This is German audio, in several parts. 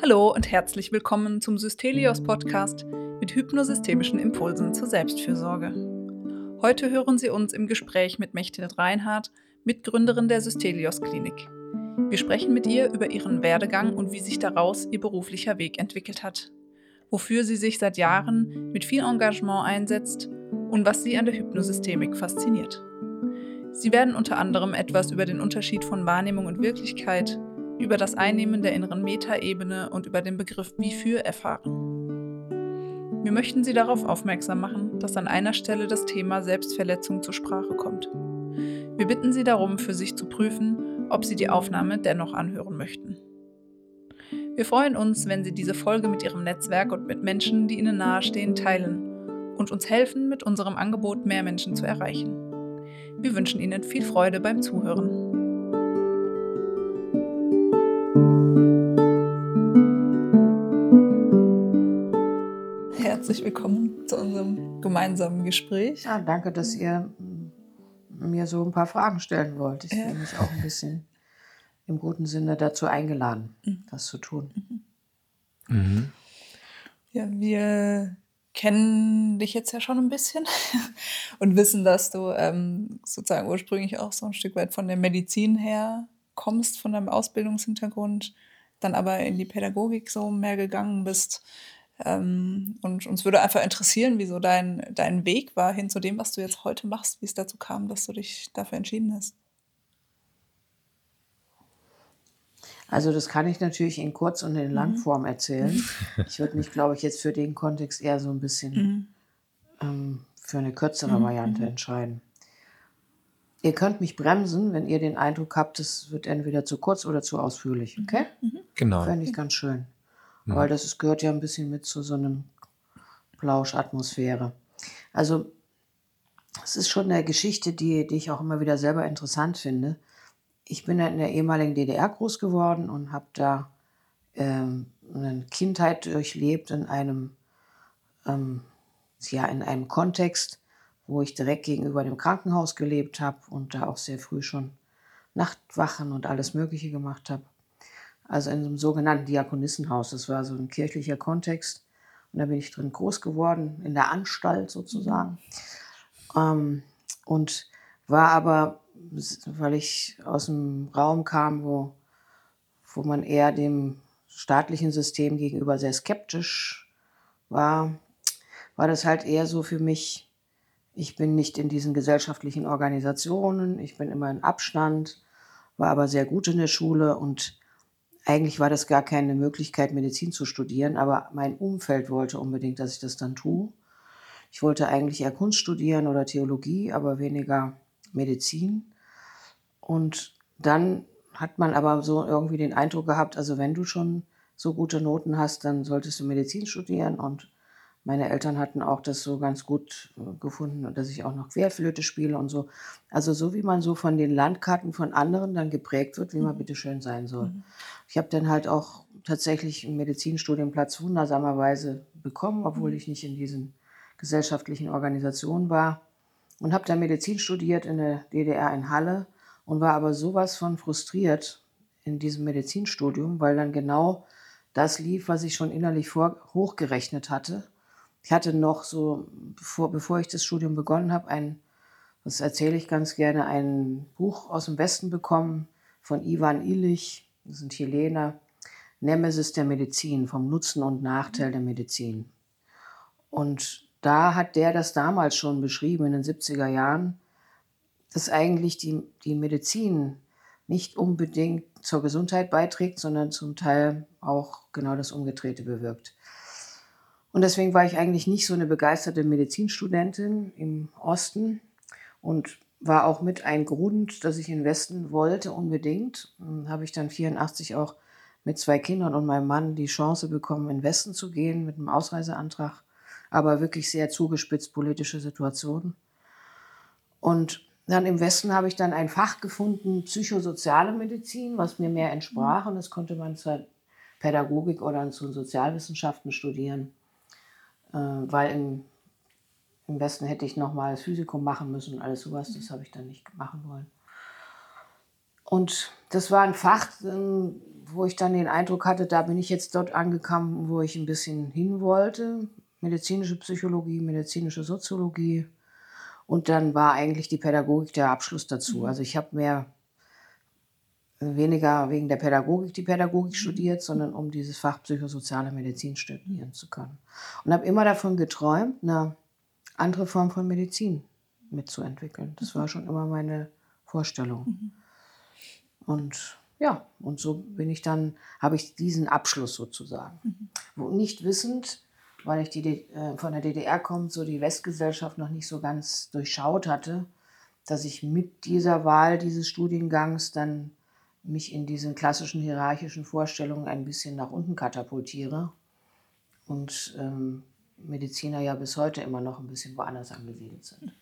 Hallo und herzlich willkommen zum Systelios-Podcast mit hypnosystemischen Impulsen zur Selbstfürsorge. Heute hören Sie uns im Gespräch mit Mechthild Reinhard, Mitgründerin der Systelios-Klinik. Wir sprechen mit ihr über ihren Werdegang und wie sich daraus ihr beruflicher Weg entwickelt hat, wofür sie sich seit Jahren mit viel Engagement einsetzt und was sie an der Hypnosystemik fasziniert. Sie werden unter anderem etwas über den Unterschied von Wahrnehmung und Wirklichkeit, über das Einnehmen der inneren Metaebene und über den Begriff Wiefür erfahren. Wir möchten Sie darauf aufmerksam machen, dass an einer Stelle das Thema Selbstverletzung zur Sprache kommt. Wir bitten Sie darum, für sich zu prüfen, ob Sie die Aufnahme dennoch anhören möchten. Wir freuen uns, wenn Sie diese Folge mit Ihrem Netzwerk und mit Menschen, die Ihnen nahestehen, teilen und uns helfen, mit unserem Angebot mehr Menschen zu erreichen. Wir wünschen Ihnen viel Freude beim Zuhören. Herzlich willkommen zu unserem gemeinsamen Gespräch. Ja, danke, dass ihr mir so ein paar Fragen stellen wollt. Ich bin mich auch ein bisschen im guten Sinne dazu eingeladen, das zu tun. Mhm. Ja, wir kennen dich jetzt ja schon ein bisschen und wissen, dass du sozusagen ursprünglich auch so ein Stück weit von der Medizin her kommst, von deinem Ausbildungshintergrund, dann aber in die Pädagogik so mehr gegangen bist. Und uns würde einfach interessieren, wieso dein Weg war hin zu dem, was du jetzt heute machst, wie es dazu kam, dass du dich dafür entschieden hast. Also das kann ich natürlich in Kurz- und in Langform erzählen. Ich würde mich, glaube ich, jetzt für den Kontext eher so ein bisschen für eine kürzere Variante entscheiden. Ihr könnt mich bremsen, wenn ihr den Eindruck habt, es wird entweder zu kurz oder zu ausführlich, okay? Genau. Fände ich ganz schön. Weil das gehört ja ein bisschen mit zu so einem Plauschatmosphäre. Also es ist schon eine Geschichte, die ich auch immer wieder selber interessant finde. Ich bin in der ehemaligen DDR groß geworden und habe da eine Kindheit durchlebt in einem Kontext, wo ich direkt gegenüber dem Krankenhaus gelebt habe und da auch sehr früh schon Nachtwachen und alles Mögliche gemacht habe. Also in einem sogenannten Diakonissenhaus. Das war so ein kirchlicher Kontext. Und da bin ich drin groß geworden, in der Anstalt sozusagen. Und war aber, weil ich aus einem Raum kam, wo man eher dem staatlichen System gegenüber sehr skeptisch war, war das halt eher so für mich, ich bin nicht in diesen gesellschaftlichen Organisationen, ich bin immer in Abstand, war aber sehr gut in der Schule und eigentlich war das gar keine Möglichkeit, Medizin zu studieren, aber mein Umfeld wollte unbedingt, dass ich das dann tue. Ich wollte eigentlich eher Kunst studieren oder Theologie, aber weniger Medizin. Und dann hat man aber so irgendwie den Eindruck gehabt, also wenn du schon so gute Noten hast, dann solltest du Medizin studieren. Und meine Eltern hatten auch das so ganz gut gefunden, dass ich auch noch Querflöte spiele und so. Also so wie man so von den Landkarten von anderen dann geprägt wird, wie man bitteschön sein soll. Ich habe dann halt auch tatsächlich einen Medizinstudienplatz wundersamerweise bekommen, obwohl ich nicht in diesen gesellschaftlichen Organisationen war. Und habe dann Medizin studiert in der DDR in Halle und war aber sowas von frustriert in diesem Medizinstudium, weil dann genau das lief, was ich schon innerlich hochgerechnet hatte. Ich hatte noch so, bevor ich das Studium begonnen habe, ein Buch aus dem Westen bekommen von Ivan Illich. Das sind Chilener, Nemesis der Medizin, vom Nutzen und Nachteil der Medizin. Und da hat der das damals schon beschrieben, in den 70er Jahren, dass eigentlich die Medizin nicht unbedingt zur Gesundheit beiträgt, sondern zum Teil auch genau das Umgedrehte bewirkt. Und deswegen war ich eigentlich nicht so eine begeisterte Medizinstudentin im Osten und war auch mit ein Grund, dass ich in den Westen wollte unbedingt. Habe ich dann 1984 auch mit 2 Kindern und meinem Mann die Chance bekommen, in den Westen zu gehen mit einem Ausreiseantrag. Aber wirklich sehr zugespitzt politische Situation. Und dann im Westen habe ich dann ein Fach gefunden, psychosoziale Medizin, was mir mehr entsprach. Und das konnte man zwar Pädagogik oder zu Sozialwissenschaften studieren, weil im Westen hätte ich nochmal das Physikum machen müssen und alles sowas, das habe ich dann nicht machen wollen. Und das war ein Fach, wo ich dann den Eindruck hatte, da bin ich jetzt dort angekommen, wo ich ein bisschen hin wollte. Medizinische Psychologie, medizinische Soziologie und dann war eigentlich die Pädagogik der Abschluss dazu. Also ich habe weniger wegen der Pädagogik die Pädagogik studiert, sondern um dieses Fach psychosoziale Medizin studieren zu können. Und habe immer davon geträumt, eine andere Form von Medizin mitzuentwickeln. Das war schon immer meine Vorstellung. Und ja, und so habe ich diesen Abschluss sozusagen. Wo nicht wissend, weil ich von der DDR komme, so die Westgesellschaft noch nicht so ganz durchschaut hatte, dass ich mit dieser Wahl dieses Studiengangs dann mich in diesen klassischen hierarchischen Vorstellungen ein bisschen nach unten katapultiere und Mediziner ja bis heute immer noch ein bisschen woanders angesiedelt sind.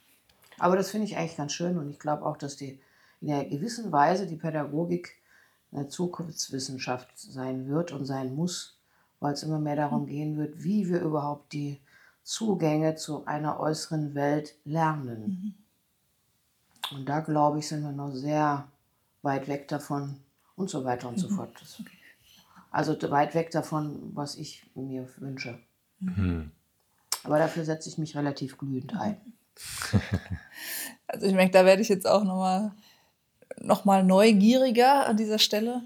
Aber das finde ich eigentlich ganz schön und ich glaube auch, dass in einer gewissen Weise die Pädagogik eine Zukunftswissenschaft sein wird und sein muss, weil es immer mehr darum gehen wird, wie wir überhaupt die Zugänge zu einer äußeren Welt lernen. Und da, glaube ich, sind wir noch sehr weit weg davon und so weiter und so fort. Also weit weg davon, was ich mir wünsche. Aber dafür setze ich mich relativ glühend ein. Also ich merke, da werde ich jetzt auch noch mal neugieriger an dieser Stelle.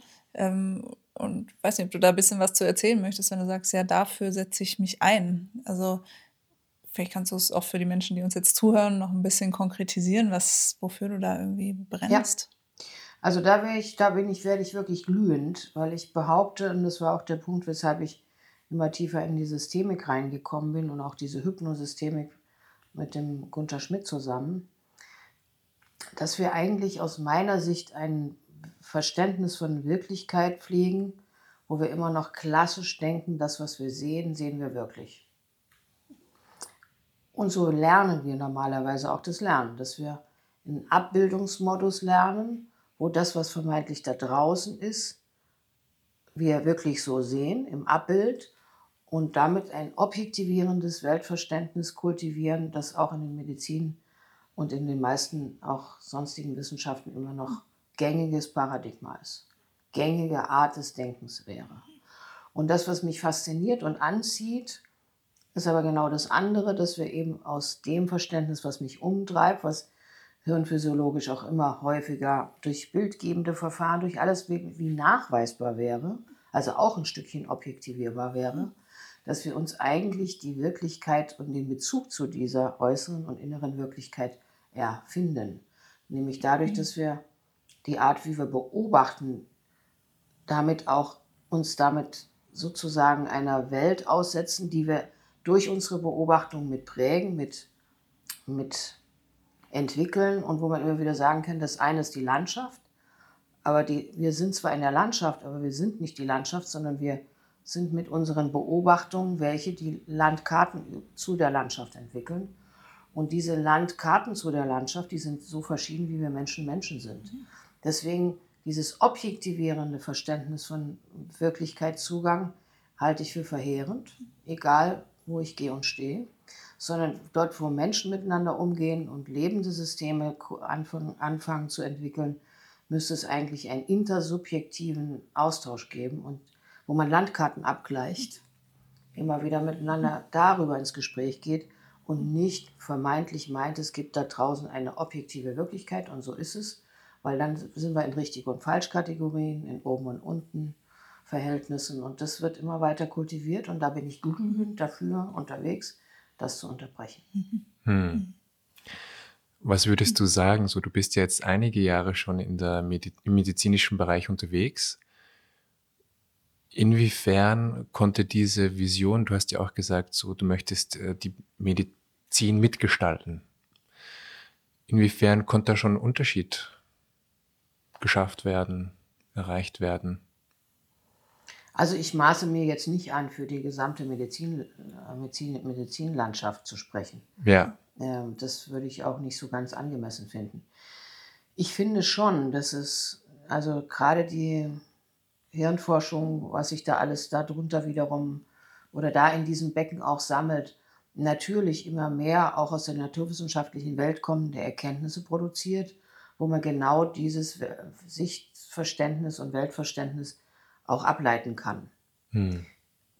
Und weiß nicht, ob du da ein bisschen was zu erzählen möchtest, wenn du sagst, ja, dafür setze ich mich ein. Also vielleicht kannst du es auch für die Menschen, die uns jetzt zuhören, noch ein bisschen konkretisieren, wofür du da irgendwie brennst. Ja. Also werde ich wirklich glühend, weil ich behaupte, und das war auch der Punkt, weshalb ich immer tiefer in die Systemik reingekommen bin und auch diese Hypnosystemik mit dem Gunther Schmidt zusammen, dass wir eigentlich aus meiner Sicht ein Verständnis von Wirklichkeit pflegen, wo wir immer noch klassisch denken, das, was wir sehen, sehen wir wirklich. Und so lernen wir normalerweise auch das Lernen, dass wir einen Abbildungsmodus lernen, wo das, was vermeintlich da draußen ist, wir wirklich so sehen im Abbild und damit ein objektivierendes Weltverständnis kultivieren, das auch in den Medizin und in den meisten auch sonstigen Wissenschaften immer noch gängiges Paradigma ist, gängige Art des Denkens wäre. Und das, was mich fasziniert und anzieht, ist aber genau das andere, dass wir eben aus dem Verständnis, was mich umtreibt, was hirnphysiologisch auch immer häufiger durch bildgebende Verfahren, durch alles wie nachweisbar wäre, also auch ein Stückchen objektivierbar wäre, dass wir uns eigentlich die Wirklichkeit und den Bezug zu dieser äußeren und inneren Wirklichkeit erfinden. Nämlich dadurch, dass wir die Art, wie wir beobachten, uns damit sozusagen einer Welt aussetzen, die wir durch unsere Beobachtung mit prägen, mit entwickeln und wo man immer wieder sagen kann, das eine ist die Landschaft, aber wir sind zwar in der Landschaft, aber wir sind nicht die Landschaft, sondern wir sind mit unseren Beobachtungen, welche die Landkarten zu der Landschaft entwickeln. Und diese Landkarten zu der Landschaft, die sind so verschieden, wie wir Menschen Menschen sind. Deswegen dieses objektivierende Verständnis von Wirklichkeitszugang halte ich für verheerend, egal wo ich gehe und stehe, sondern dort, wo Menschen miteinander umgehen und lebende Systeme anfangen zu entwickeln, müsste es eigentlich einen intersubjektiven Austausch geben und wo man Landkarten abgleicht, immer wieder miteinander darüber ins Gespräch geht und nicht vermeintlich meint, es gibt da draußen eine objektive Wirklichkeit und so ist es, weil dann sind wir in richtig- und Falschkategorien, in oben und unten Verhältnissen und das wird immer weiter kultiviert und da bin ich glühend dafür unterwegs, das zu unterbrechen. Was würdest du sagen? So, du bist ja jetzt einige Jahre schon im medizinischen Bereich unterwegs. Inwiefern konnte diese Vision, du hast ja auch gesagt, so, du möchtest die Medizin mitgestalten. Inwiefern konnte da schon ein Unterschied geschafft werden, erreicht werden? Also ich maße mir jetzt nicht an, für die gesamte Medizinlandschaft zu sprechen. Ja. Das würde ich auch nicht so ganz angemessen finden. Ich finde schon, dass es, also gerade die Hirnforschung, was sich da alles darunter wiederum oder da in diesem Becken auch sammelt, natürlich immer mehr auch aus der naturwissenschaftlichen Welt kommende Erkenntnisse produziert, wo man genau dieses Sichtverständnis und Weltverständnis auch ableiten kann. Hm.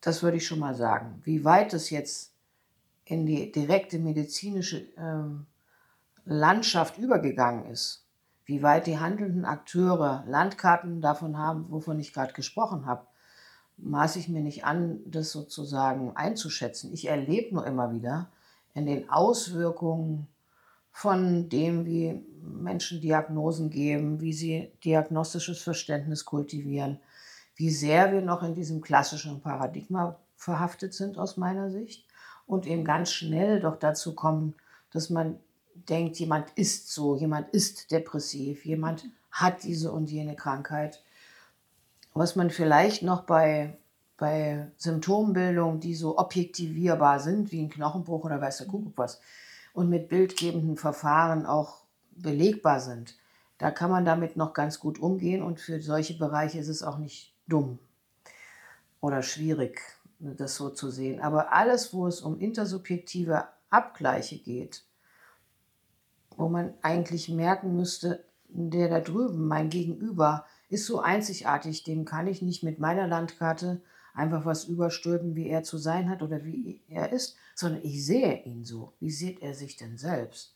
Das würde ich schon mal sagen. Wie weit es jetzt in die direkte medizinische Landschaft übergegangen ist, wie weit die handelnden Akteure Landkarten davon haben, wovon ich gerade gesprochen habe, maße ich mir nicht an, das sozusagen einzuschätzen. Ich erlebe nur immer wieder in den Auswirkungen von dem, wie Menschen Diagnosen geben, wie sie diagnostisches Verständnis kultivieren, wie sehr wir noch in diesem klassischen Paradigma verhaftet sind aus meiner Sicht und eben ganz schnell doch dazu kommen, dass man denkt, jemand ist so, jemand ist depressiv, jemand hat diese und jene Krankheit. Was man vielleicht noch bei Symptombildung, die so objektivierbar sind, wie ein Knochenbruch oder weiß der Kuckuck was, und mit bildgebenden Verfahren auch belegbar sind, da kann man damit noch ganz gut umgehen und für solche Bereiche ist es auch nicht dumm oder schwierig, das so zu sehen. Aber alles, wo es um intersubjektive Abgleiche geht, wo man eigentlich merken müsste, der da drüben, mein Gegenüber, ist so einzigartig, dem kann ich nicht mit meiner Landkarte einfach was überstülpen, wie er zu sein hat oder wie er ist, sondern ich sehe ihn so. Wie sieht er sich denn selbst?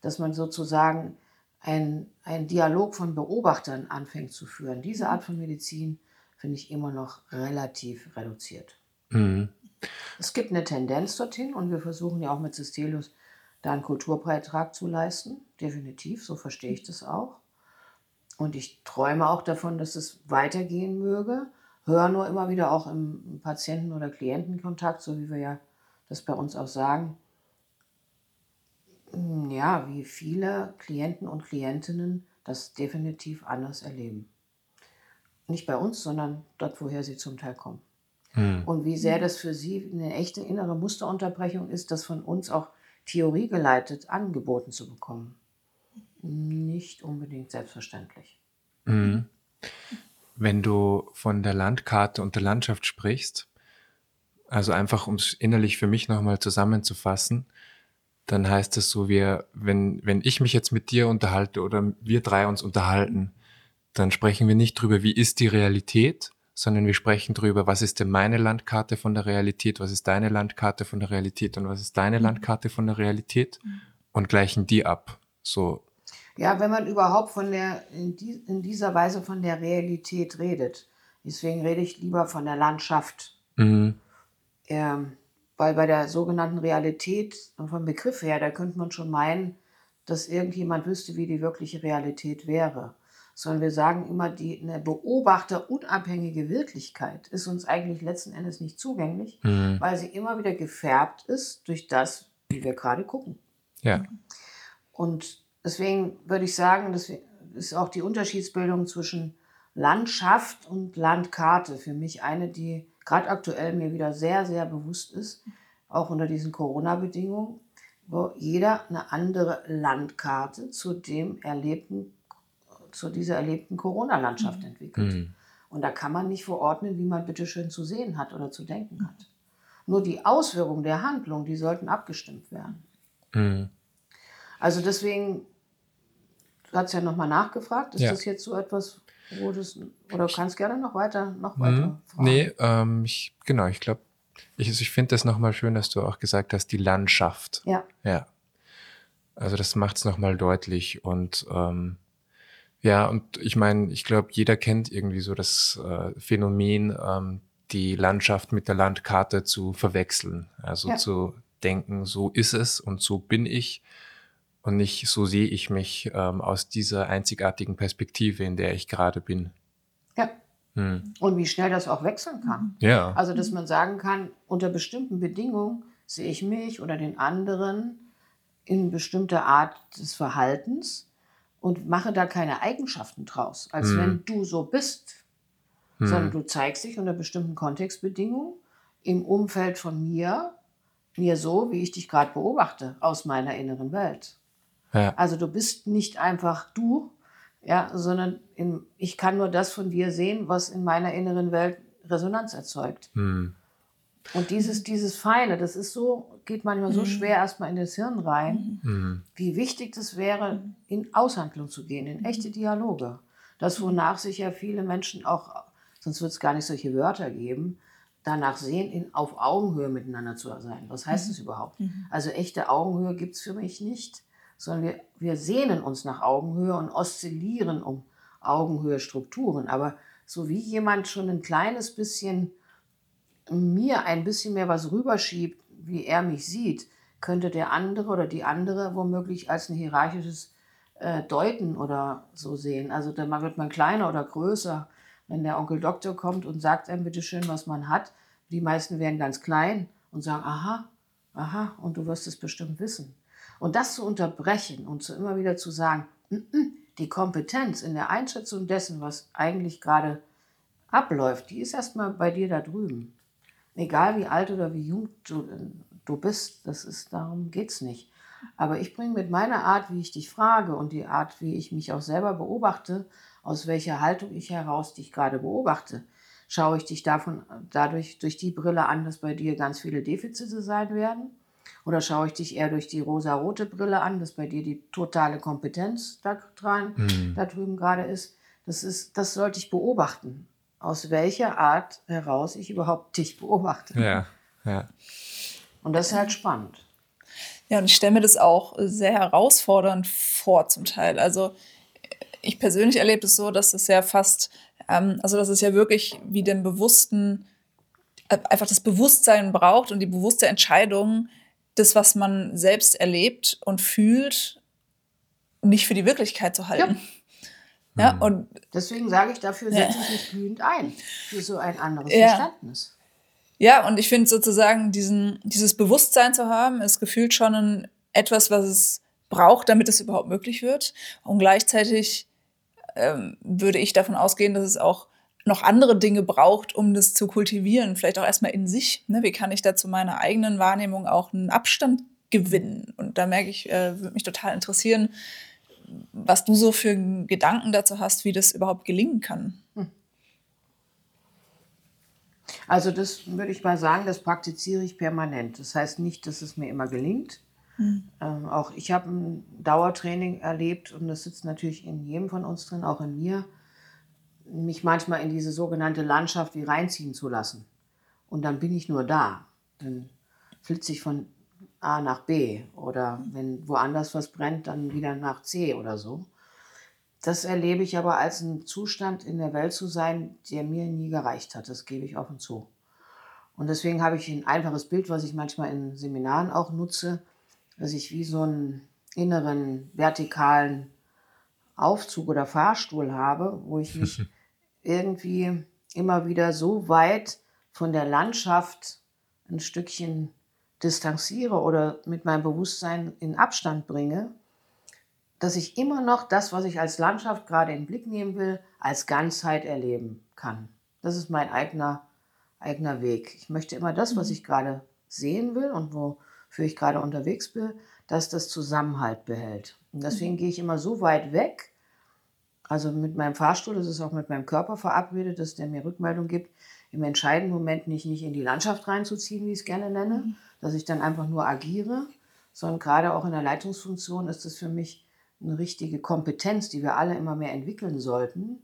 Dass man sozusagen einen Dialog von Beobachtern anfängt zu führen. Diese Art von Medizin finde ich immer noch relativ reduziert. Mhm. Es gibt eine Tendenz dorthin und wir versuchen ja auch mit Systelius da einen Kulturbeitrag zu leisten, definitiv, so verstehe ich das auch. Und ich träume auch davon, dass es weitergehen möge, höre nur immer wieder auch im Patienten- oder Klientenkontakt, so wie wir ja das bei uns auch sagen, ja, wie viele Klienten und Klientinnen das definitiv anders erleben. Nicht bei uns, sondern dort, woher sie zum Teil kommen. Mhm. Und wie sehr das für sie eine echte innere Musterunterbrechung ist, das von uns auch theoriegeleitet angeboten zu bekommen. Nicht unbedingt selbstverständlich. Mhm. Wenn du von der Landkarte und der Landschaft sprichst, also einfach um es innerlich für mich nochmal zusammenzufassen, dann heißt das so, wenn ich mich jetzt mit dir unterhalte oder wir drei uns unterhalten, dann sprechen wir nicht drüber, wie ist die Realität, sondern wir sprechen drüber, was ist denn meine Landkarte von der Realität, was ist deine Landkarte von der Realität und was ist deine Landkarte von der Realität und gleichen die ab. So. Ja, wenn man überhaupt in dieser Weise von der Realität redet. Deswegen rede ich lieber von der Landschaft. Mhm. Weil bei der sogenannten Realität, vom Begriff her, da könnte man schon meinen, dass irgendjemand wüsste, wie die wirkliche Realität wäre. Sondern wir sagen immer, eine beobachterunabhängige Wirklichkeit ist uns eigentlich letzten Endes nicht zugänglich, weil sie immer wieder gefärbt ist durch das, wie wir gerade gucken. Ja. Und deswegen würde ich sagen, das ist auch die Unterschiedsbildung zwischen Landschaft und Landkarte für mich eine, die gerade aktuell mir wieder sehr, sehr bewusst ist, auch unter diesen Corona-Bedingungen, wo jeder eine andere Landkarte zu dieser erlebten Corona-Landschaft entwickelt. Mhm. Und da kann man nicht verordnen, wie man bitteschön zu sehen hat oder zu denken hat. Nur die Auswirkungen der Handlung, die sollten abgestimmt werden. Mhm. Also deswegen, du hast ja nochmal nachgefragt, ist das jetzt so etwas, wo das, oder du kannst gerne noch weiter fragen. Nee, ich glaube, ich finde das nochmal schön, dass du auch gesagt hast, die Landschaft. Ja. Ja. Also das macht es nochmal deutlich und und ich meine, ich glaube, jeder kennt irgendwie so das Phänomen, die Landschaft mit der Landkarte zu verwechseln. Also zu denken, so ist es und so bin ich und nicht so sehe ich mich aus dieser einzigartigen Perspektive, in der ich gerade bin. Ja. Hm. Und wie schnell das auch wechseln kann. Ja. Also, dass man sagen kann, unter bestimmten Bedingungen sehe ich mich oder den anderen in bestimmter Art des Verhaltens. Und mache da keine Eigenschaften draus, als wenn du so bist, sondern du zeigst dich unter bestimmten Kontextbedingungen im Umfeld von mir so, wie ich dich gerade beobachte, aus meiner inneren Welt. Ja. Also du bist nicht einfach du ja, sondern ich kann nur das von dir sehen, was in meiner inneren Welt Resonanz erzeugt. Mhm. Und dieses Feine, das ist so, geht manchmal so schwer erstmal in das Hirn rein, wie wichtig das wäre, in Aushandlung zu gehen, in echte Dialoge. Das, wonach sich ja viele Menschen auch, sonst wird es gar nicht solche Wörter geben, danach sehen, auf Augenhöhe miteinander zu sein. Was heißt das überhaupt? Also echte Augenhöhe gibt es für mich nicht, sondern wir sehnen uns nach Augenhöhe und oszillieren um Augenhöhe-Strukturen. Aber so wie jemand schon ein kleines bisschen mir ein bisschen mehr was rüberschiebt, wie er mich sieht, könnte der andere oder die andere womöglich als ein hierarchisches Deuten oder so sehen. Also dann wird man kleiner oder größer, wenn der Onkel Doktor kommt und sagt einem bitteschön, was man hat. Die meisten werden ganz klein und sagen, aha, und du wirst es bestimmt wissen. Und das zu unterbrechen und immer wieder zu sagen, die Kompetenz in der Einschätzung dessen, was eigentlich gerade abläuft, die ist erstmal bei dir da drüben. Egal wie alt oder wie jung du bist, darum geht es nicht. Aber ich bringe mit meiner Art, wie ich dich frage und die Art, wie ich mich auch selber beobachte, aus welcher Haltung ich heraus dich gerade beobachte, schaue ich dich dadurch durch die Brille an, dass bei dir ganz viele Defizite sein werden? Oder schaue ich dich eher durch die rosa-rote Brille an, dass bei dir die totale Kompetenz da drüben gerade ist? Das sollte ich beobachten, aus welcher Art heraus ich überhaupt dich beobachte. Ja. Und das ist halt spannend. Ja, und ich stelle mir das auch sehr herausfordernd vor zum Teil. Also ich persönlich erlebe es so, dass es ja fast, dass es ja wirklich wie den Bewussten, einfach das Bewusstsein braucht und die bewusste Entscheidung, das, was man selbst erlebt und fühlt, nicht für die Wirklichkeit zu halten. Ja. Ja, und deswegen sage ich, dafür setze ich mich glühend ein, für so ein anderes Verständnis. Ja, und ich finde sozusagen, dieses Bewusstsein zu haben, ist gefühlt schon etwas, was es braucht, damit es überhaupt möglich wird. Und gleichzeitig würde ich davon ausgehen, dass es auch noch andere Dinge braucht, um das zu kultivieren. Vielleicht auch erstmal in sich. Ne? Wie kann ich da zu meiner eigenen Wahrnehmung auch einen Abstand gewinnen? Und da merke ich, würde mich total interessieren, was du so für Gedanken dazu hast, wie das überhaupt gelingen kann. Also das würde ich mal sagen, das praktiziere ich permanent. Das heißt nicht, dass es mir immer gelingt. Auch ich habe ein Dauertraining erlebt und das sitzt natürlich in jedem von uns drin, auch in mir, mich manchmal in diese sogenannte Landschaft wie reinziehen zu lassen. Und dann bin ich nur da. Dann flitze ich von A nach B oder wenn woanders was brennt, dann wieder nach C oder so. Das erlebe ich aber als einen Zustand in der Welt zu sein, der mir nie gereicht hat. Das gebe ich offen zu. Und deswegen habe ich ein einfaches Bild, was ich manchmal in Seminaren auch nutze, dass ich wie so einen inneren vertikalen Aufzug oder Fahrstuhl habe, wo ich mich irgendwie immer wieder so weit von der Landschaft ein Stückchen distanziere oder mit meinem Bewusstsein in Abstand bringe, dass ich immer noch das, was ich als Landschaft gerade in den Blick nehmen will, als Ganzheit erleben kann. Das ist mein eigener Weg. Ich möchte immer das, was ich gerade sehen will und wofür ich gerade unterwegs bin, dass das Zusammenhalt behält. Und deswegen gehe ich immer so weit weg, also mit meinem Fahrstuhl, das ist auch mit meinem Körper verabredet, dass der mir Rückmeldung gibt, im entscheidenden Moment nicht in die Landschaft reinzuziehen, wie ich es gerne nenne, dass ich dann einfach nur agiere, sondern gerade auch in der Leitungsfunktion ist das für mich eine richtige Kompetenz, die wir alle immer mehr entwickeln sollten,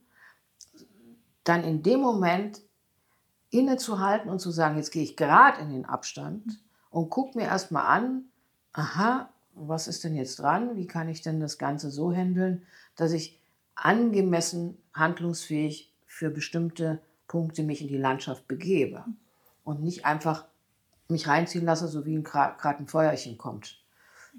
dann in dem Moment innezuhalten und zu sagen, jetzt gehe ich gerade in den Abstand und gucke mir erstmal an, was ist denn jetzt dran, wie kann ich denn das Ganze so handeln, dass ich angemessen handlungsfähig für bestimmte Punkte mich in die Landschaft begebe und nicht einfach mich reinziehen lasse, so wie gerade ein Feuerchen kommt.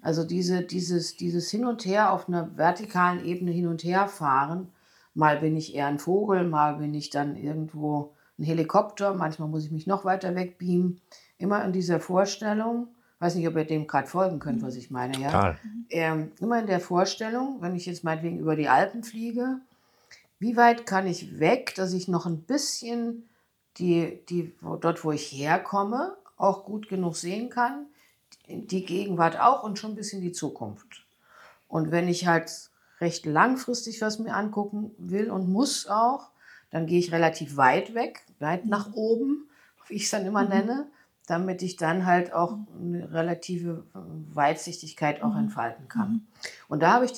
Also dieses Hin und Her auf einer vertikalen Ebene hin und her fahren, mal bin ich eher ein Vogel, mal bin ich dann irgendwo ein Helikopter, manchmal muss ich mich noch weiter wegbeamen, immer in dieser Vorstellung, weiß nicht, ob ihr dem gerade folgen könnt, was ich meine. Ja? Immer in der Vorstellung, wenn ich jetzt meinetwegen über die Alpen fliege, wie weit kann ich weg, dass ich noch ein bisschen dort, wo ich herkomme, auch gut genug sehen kann, die Gegenwart auch und schon ein bisschen die Zukunft. Und wenn ich halt recht langfristig was mir angucken will und muss auch, dann gehe ich relativ weit weg, weit nach oben, wie ich es dann immer nenne, damit ich dann halt auch eine relative Weitsichtigkeit auch entfalten kann. Und da habe ich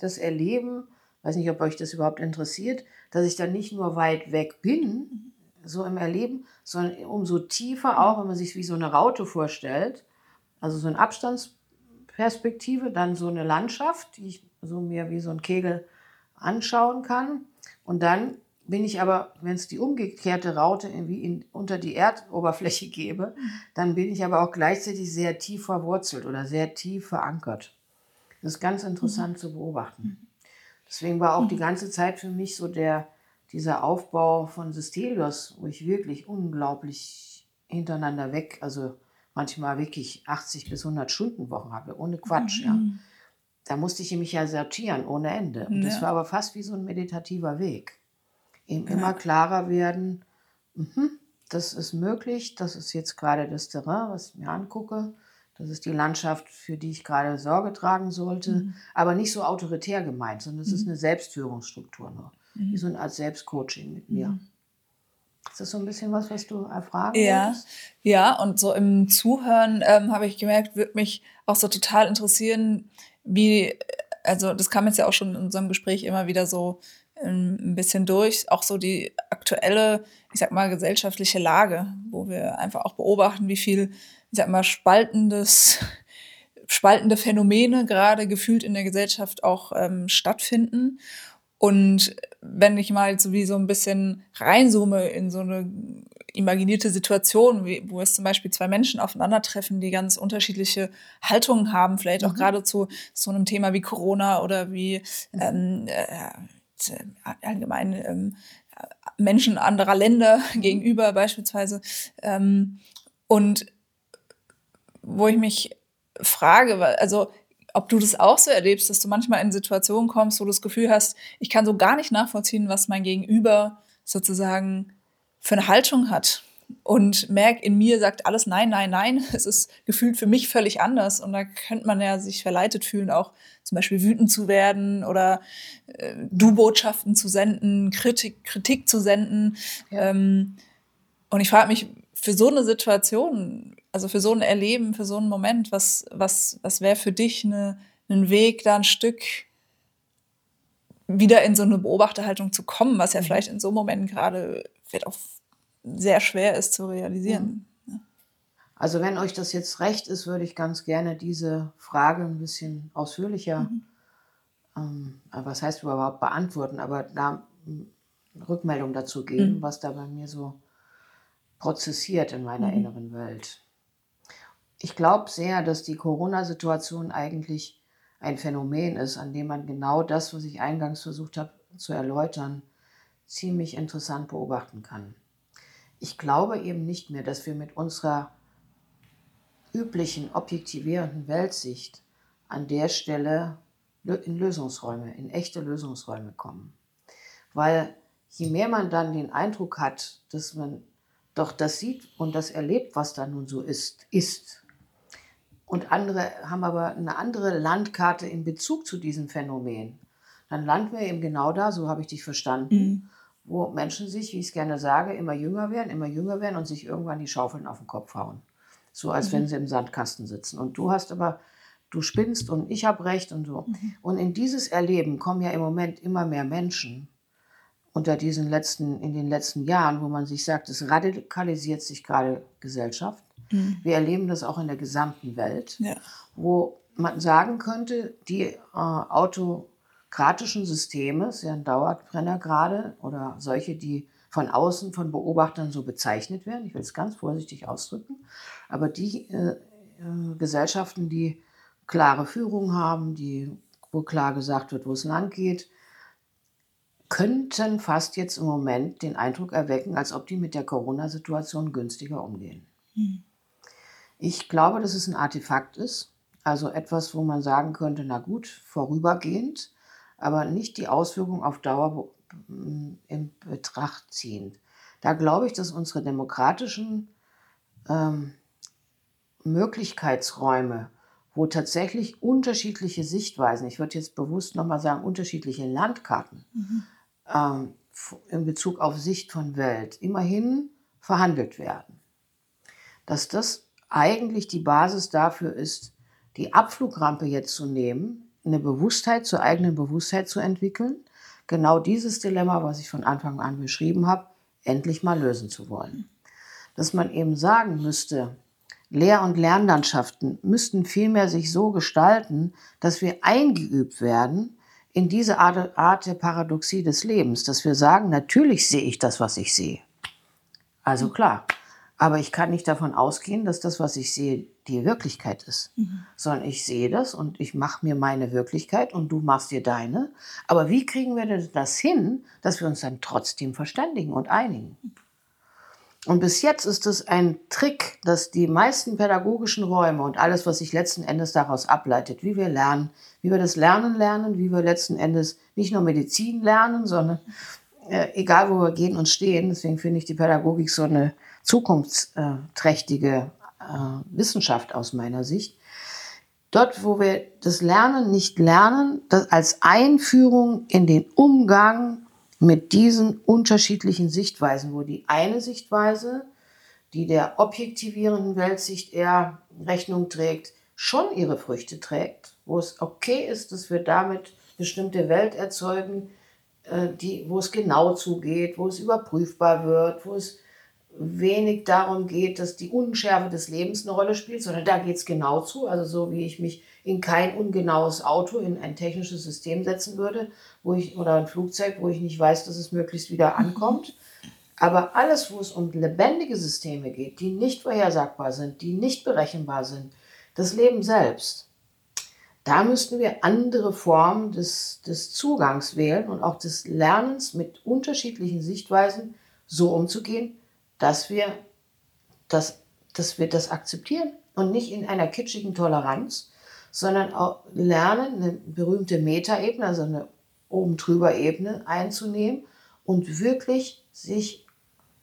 das Erleben, weiß nicht, ob euch das überhaupt interessiert, dass ich dann nicht nur weit weg bin, so im Erleben, sondern umso tiefer auch, wenn man sich wie so eine Raute vorstellt, also so eine Abstandsperspektive, dann so eine Landschaft, die ich so mir wie so ein Kegel anschauen kann. Und dann bin ich aber, wenn es die umgekehrte Raute irgendwie unter die Erdoberfläche gebe, dann bin ich aber auch gleichzeitig sehr tief verwurzelt oder sehr tief verankert. Das ist ganz interessant zu beobachten. Deswegen war auch die ganze Zeit für mich so dieser Aufbau von Systelios, wo ich wirklich unglaublich hintereinander weg, also manchmal wirklich 80 bis 100 Stunden Wochen habe, ohne Quatsch. Ja. Da musste ich mich ja sortieren ohne Ende. Und das war aber fast wie so ein meditativer Weg. Eben immer klarer werden, das ist möglich, das ist jetzt gerade das Terrain, was ich mir angucke. Das ist die Landschaft, für die ich gerade Sorge tragen sollte. Aber nicht so autoritär gemeint, sondern es ist eine Selbstführungsstruktur nur. Wie so eine Art Selbstcoaching mit mir. Ist das so ein bisschen was du erfragen wolltest? Ja, und so im Zuhören habe ich gemerkt, würde mich auch so total interessieren, wie, also das kam jetzt ja auch schon in unserem Gespräch immer wieder so ein bisschen durch, auch so die aktuelle, ich sag mal, gesellschaftliche Lage, wo wir einfach auch beobachten, wie viel, ich sag mal, spaltende Phänomene gerade gefühlt in der Gesellschaft auch stattfinden. Und wenn ich mal so wie so ein bisschen reinzoome in so eine imaginierte Situation, wo es zum Beispiel zwei Menschen aufeinandertreffen, die ganz unterschiedliche Haltungen haben, vielleicht auch gerade zu so einem Thema wie Corona oder wie allgemein Menschen anderer Länder gegenüber beispielsweise. Und wo ich mich frage, also ob du das auch so erlebst, dass du manchmal in Situationen kommst, wo du das Gefühl hast, ich kann so gar nicht nachvollziehen, was mein Gegenüber sozusagen für eine Haltung hat. Und merke, in mir sagt alles nein, nein, nein. Es ist gefühlt für mich völlig anders. Und da könnte man ja sich verleitet fühlen, auch zum Beispiel wütend zu werden oder Du-Botschaften zu senden, Kritik zu senden. Und ich frage mich, für so eine Situation, also für so ein Erleben, für so einen Moment, was wäre für dich ein Weg, da ein Stück wieder in so eine Beobachterhaltung zu kommen, was ja vielleicht in so Momenten gerade wird auch sehr schwer ist zu realisieren. Ja. Also wenn euch das jetzt recht ist, würde ich ganz gerne diese Frage ein bisschen ausführlicher, was heißt überhaupt beantworten, aber da Rückmeldung dazu geben, was da bei mir so prozessiert in meiner inneren Welt. Ich glaube sehr, dass die Corona-Situation eigentlich ein Phänomen ist, an dem man genau das, was ich eingangs versucht habe zu erläutern, ziemlich interessant beobachten kann. Ich glaube eben nicht mehr, dass wir mit unserer üblichen, objektivierenden Weltsicht an der Stelle in Lösungsräume, in echte Lösungsräume kommen. Weil je mehr man dann den Eindruck hat, dass man doch das sieht und das erlebt, was da nun so ist. Und andere haben aber eine andere Landkarte in Bezug zu diesem Phänomen. Dann landen wir eben genau da, so habe ich dich verstanden, wo Menschen sich, wie ich es gerne sage, immer jünger werden und sich irgendwann die Schaufeln auf den Kopf hauen. So als wenn sie im Sandkasten sitzen. Und du hast aber, du spinnst und ich habe recht und so. Und in dieses Erleben kommen ja im Moment immer mehr Menschen, in den letzten Jahren, wo man sich sagt, es radikalisiert sich gerade Gesellschaft. Wir erleben das auch in der gesamten Welt, wo man sagen könnte, die autokratischen Systeme, das ist ja ein Dauerbrenner gerade, oder solche, die von außen, von Beobachtern so bezeichnet werden, ich will es ganz vorsichtig ausdrücken, aber die Gesellschaften, die klare Führung haben, wo klar gesagt wird, wo es lang geht, könnten fast jetzt im Moment den Eindruck erwecken, als ob die mit der Corona-Situation günstiger umgehen. Ich glaube, dass es ein Artefakt ist, also etwas, wo man sagen könnte, na gut, vorübergehend, aber nicht die Auswirkung auf Dauer in Betracht ziehen. Da glaube ich, dass unsere demokratischen Möglichkeitsräume wo tatsächlich unterschiedliche Sichtweisen, ich würde jetzt bewusst nochmal sagen, unterschiedliche Landkarten in Bezug auf Sicht von Welt immerhin verhandelt werden. Dass das eigentlich die Basis dafür ist, die Abflugrampe jetzt zu nehmen, eine Bewusstheit, zur eigenen Bewusstheit zu entwickeln, genau dieses Dilemma, was ich von Anfang an beschrieben habe, endlich mal lösen zu wollen. Dass man eben sagen müsste, Lehr- und Lernlandschaften müssten vielmehr sich so gestalten, dass wir eingeübt werden in diese Art der Paradoxie des Lebens, dass wir sagen, natürlich sehe ich das, was ich sehe. Also klar, aber ich kann nicht davon ausgehen, dass das, was ich sehe, die Wirklichkeit ist, sondern ich sehe das und ich mache mir meine Wirklichkeit und du machst dir deine. Aber wie kriegen wir denn das hin, dass wir uns dann trotzdem verständigen und einigen? Und bis jetzt ist es ein Trick, dass die meisten pädagogischen Räume und alles, was sich letzten Endes daraus ableitet, wie wir lernen, wie wir das Lernen lernen, wie wir letzten Endes nicht nur Medizin lernen, sondern egal, wo wir gehen und stehen. Deswegen finde ich die Pädagogik so eine zukunftsträchtige Wissenschaft aus meiner Sicht. Dort, wo wir das Lernen nicht lernen, das als Einführung in den Umgang mit diesen unterschiedlichen Sichtweisen, wo die eine Sichtweise, die der objektivierenden Weltsicht eher Rechnung trägt, schon ihre Früchte trägt, wo es okay ist, dass wir damit bestimmte Welt erzeugen, wo es genau zugeht, wo es überprüfbar wird, wo es wenig darum geht, dass die Unschärfe des Lebens eine Rolle spielt, sondern da geht es genau zu, also so wie ich mich in kein ungenaues Auto, in ein technisches System setzen würde, oder ein Flugzeug, wo ich nicht weiß, dass es möglichst wieder ankommt. Aber alles, wo es um lebendige Systeme geht, die nicht vorhersagbar sind, die nicht berechenbar sind, das Leben selbst, da müssten wir andere Formen des Zugangs wählen und auch des Lernens mit unterschiedlichen Sichtweisen so umzugehen, dass wir das akzeptieren und nicht in einer kitschigen Toleranz, sondern auch lernen, eine berühmte Metaebene, also eine oben drüber Ebene einzunehmen und wirklich sich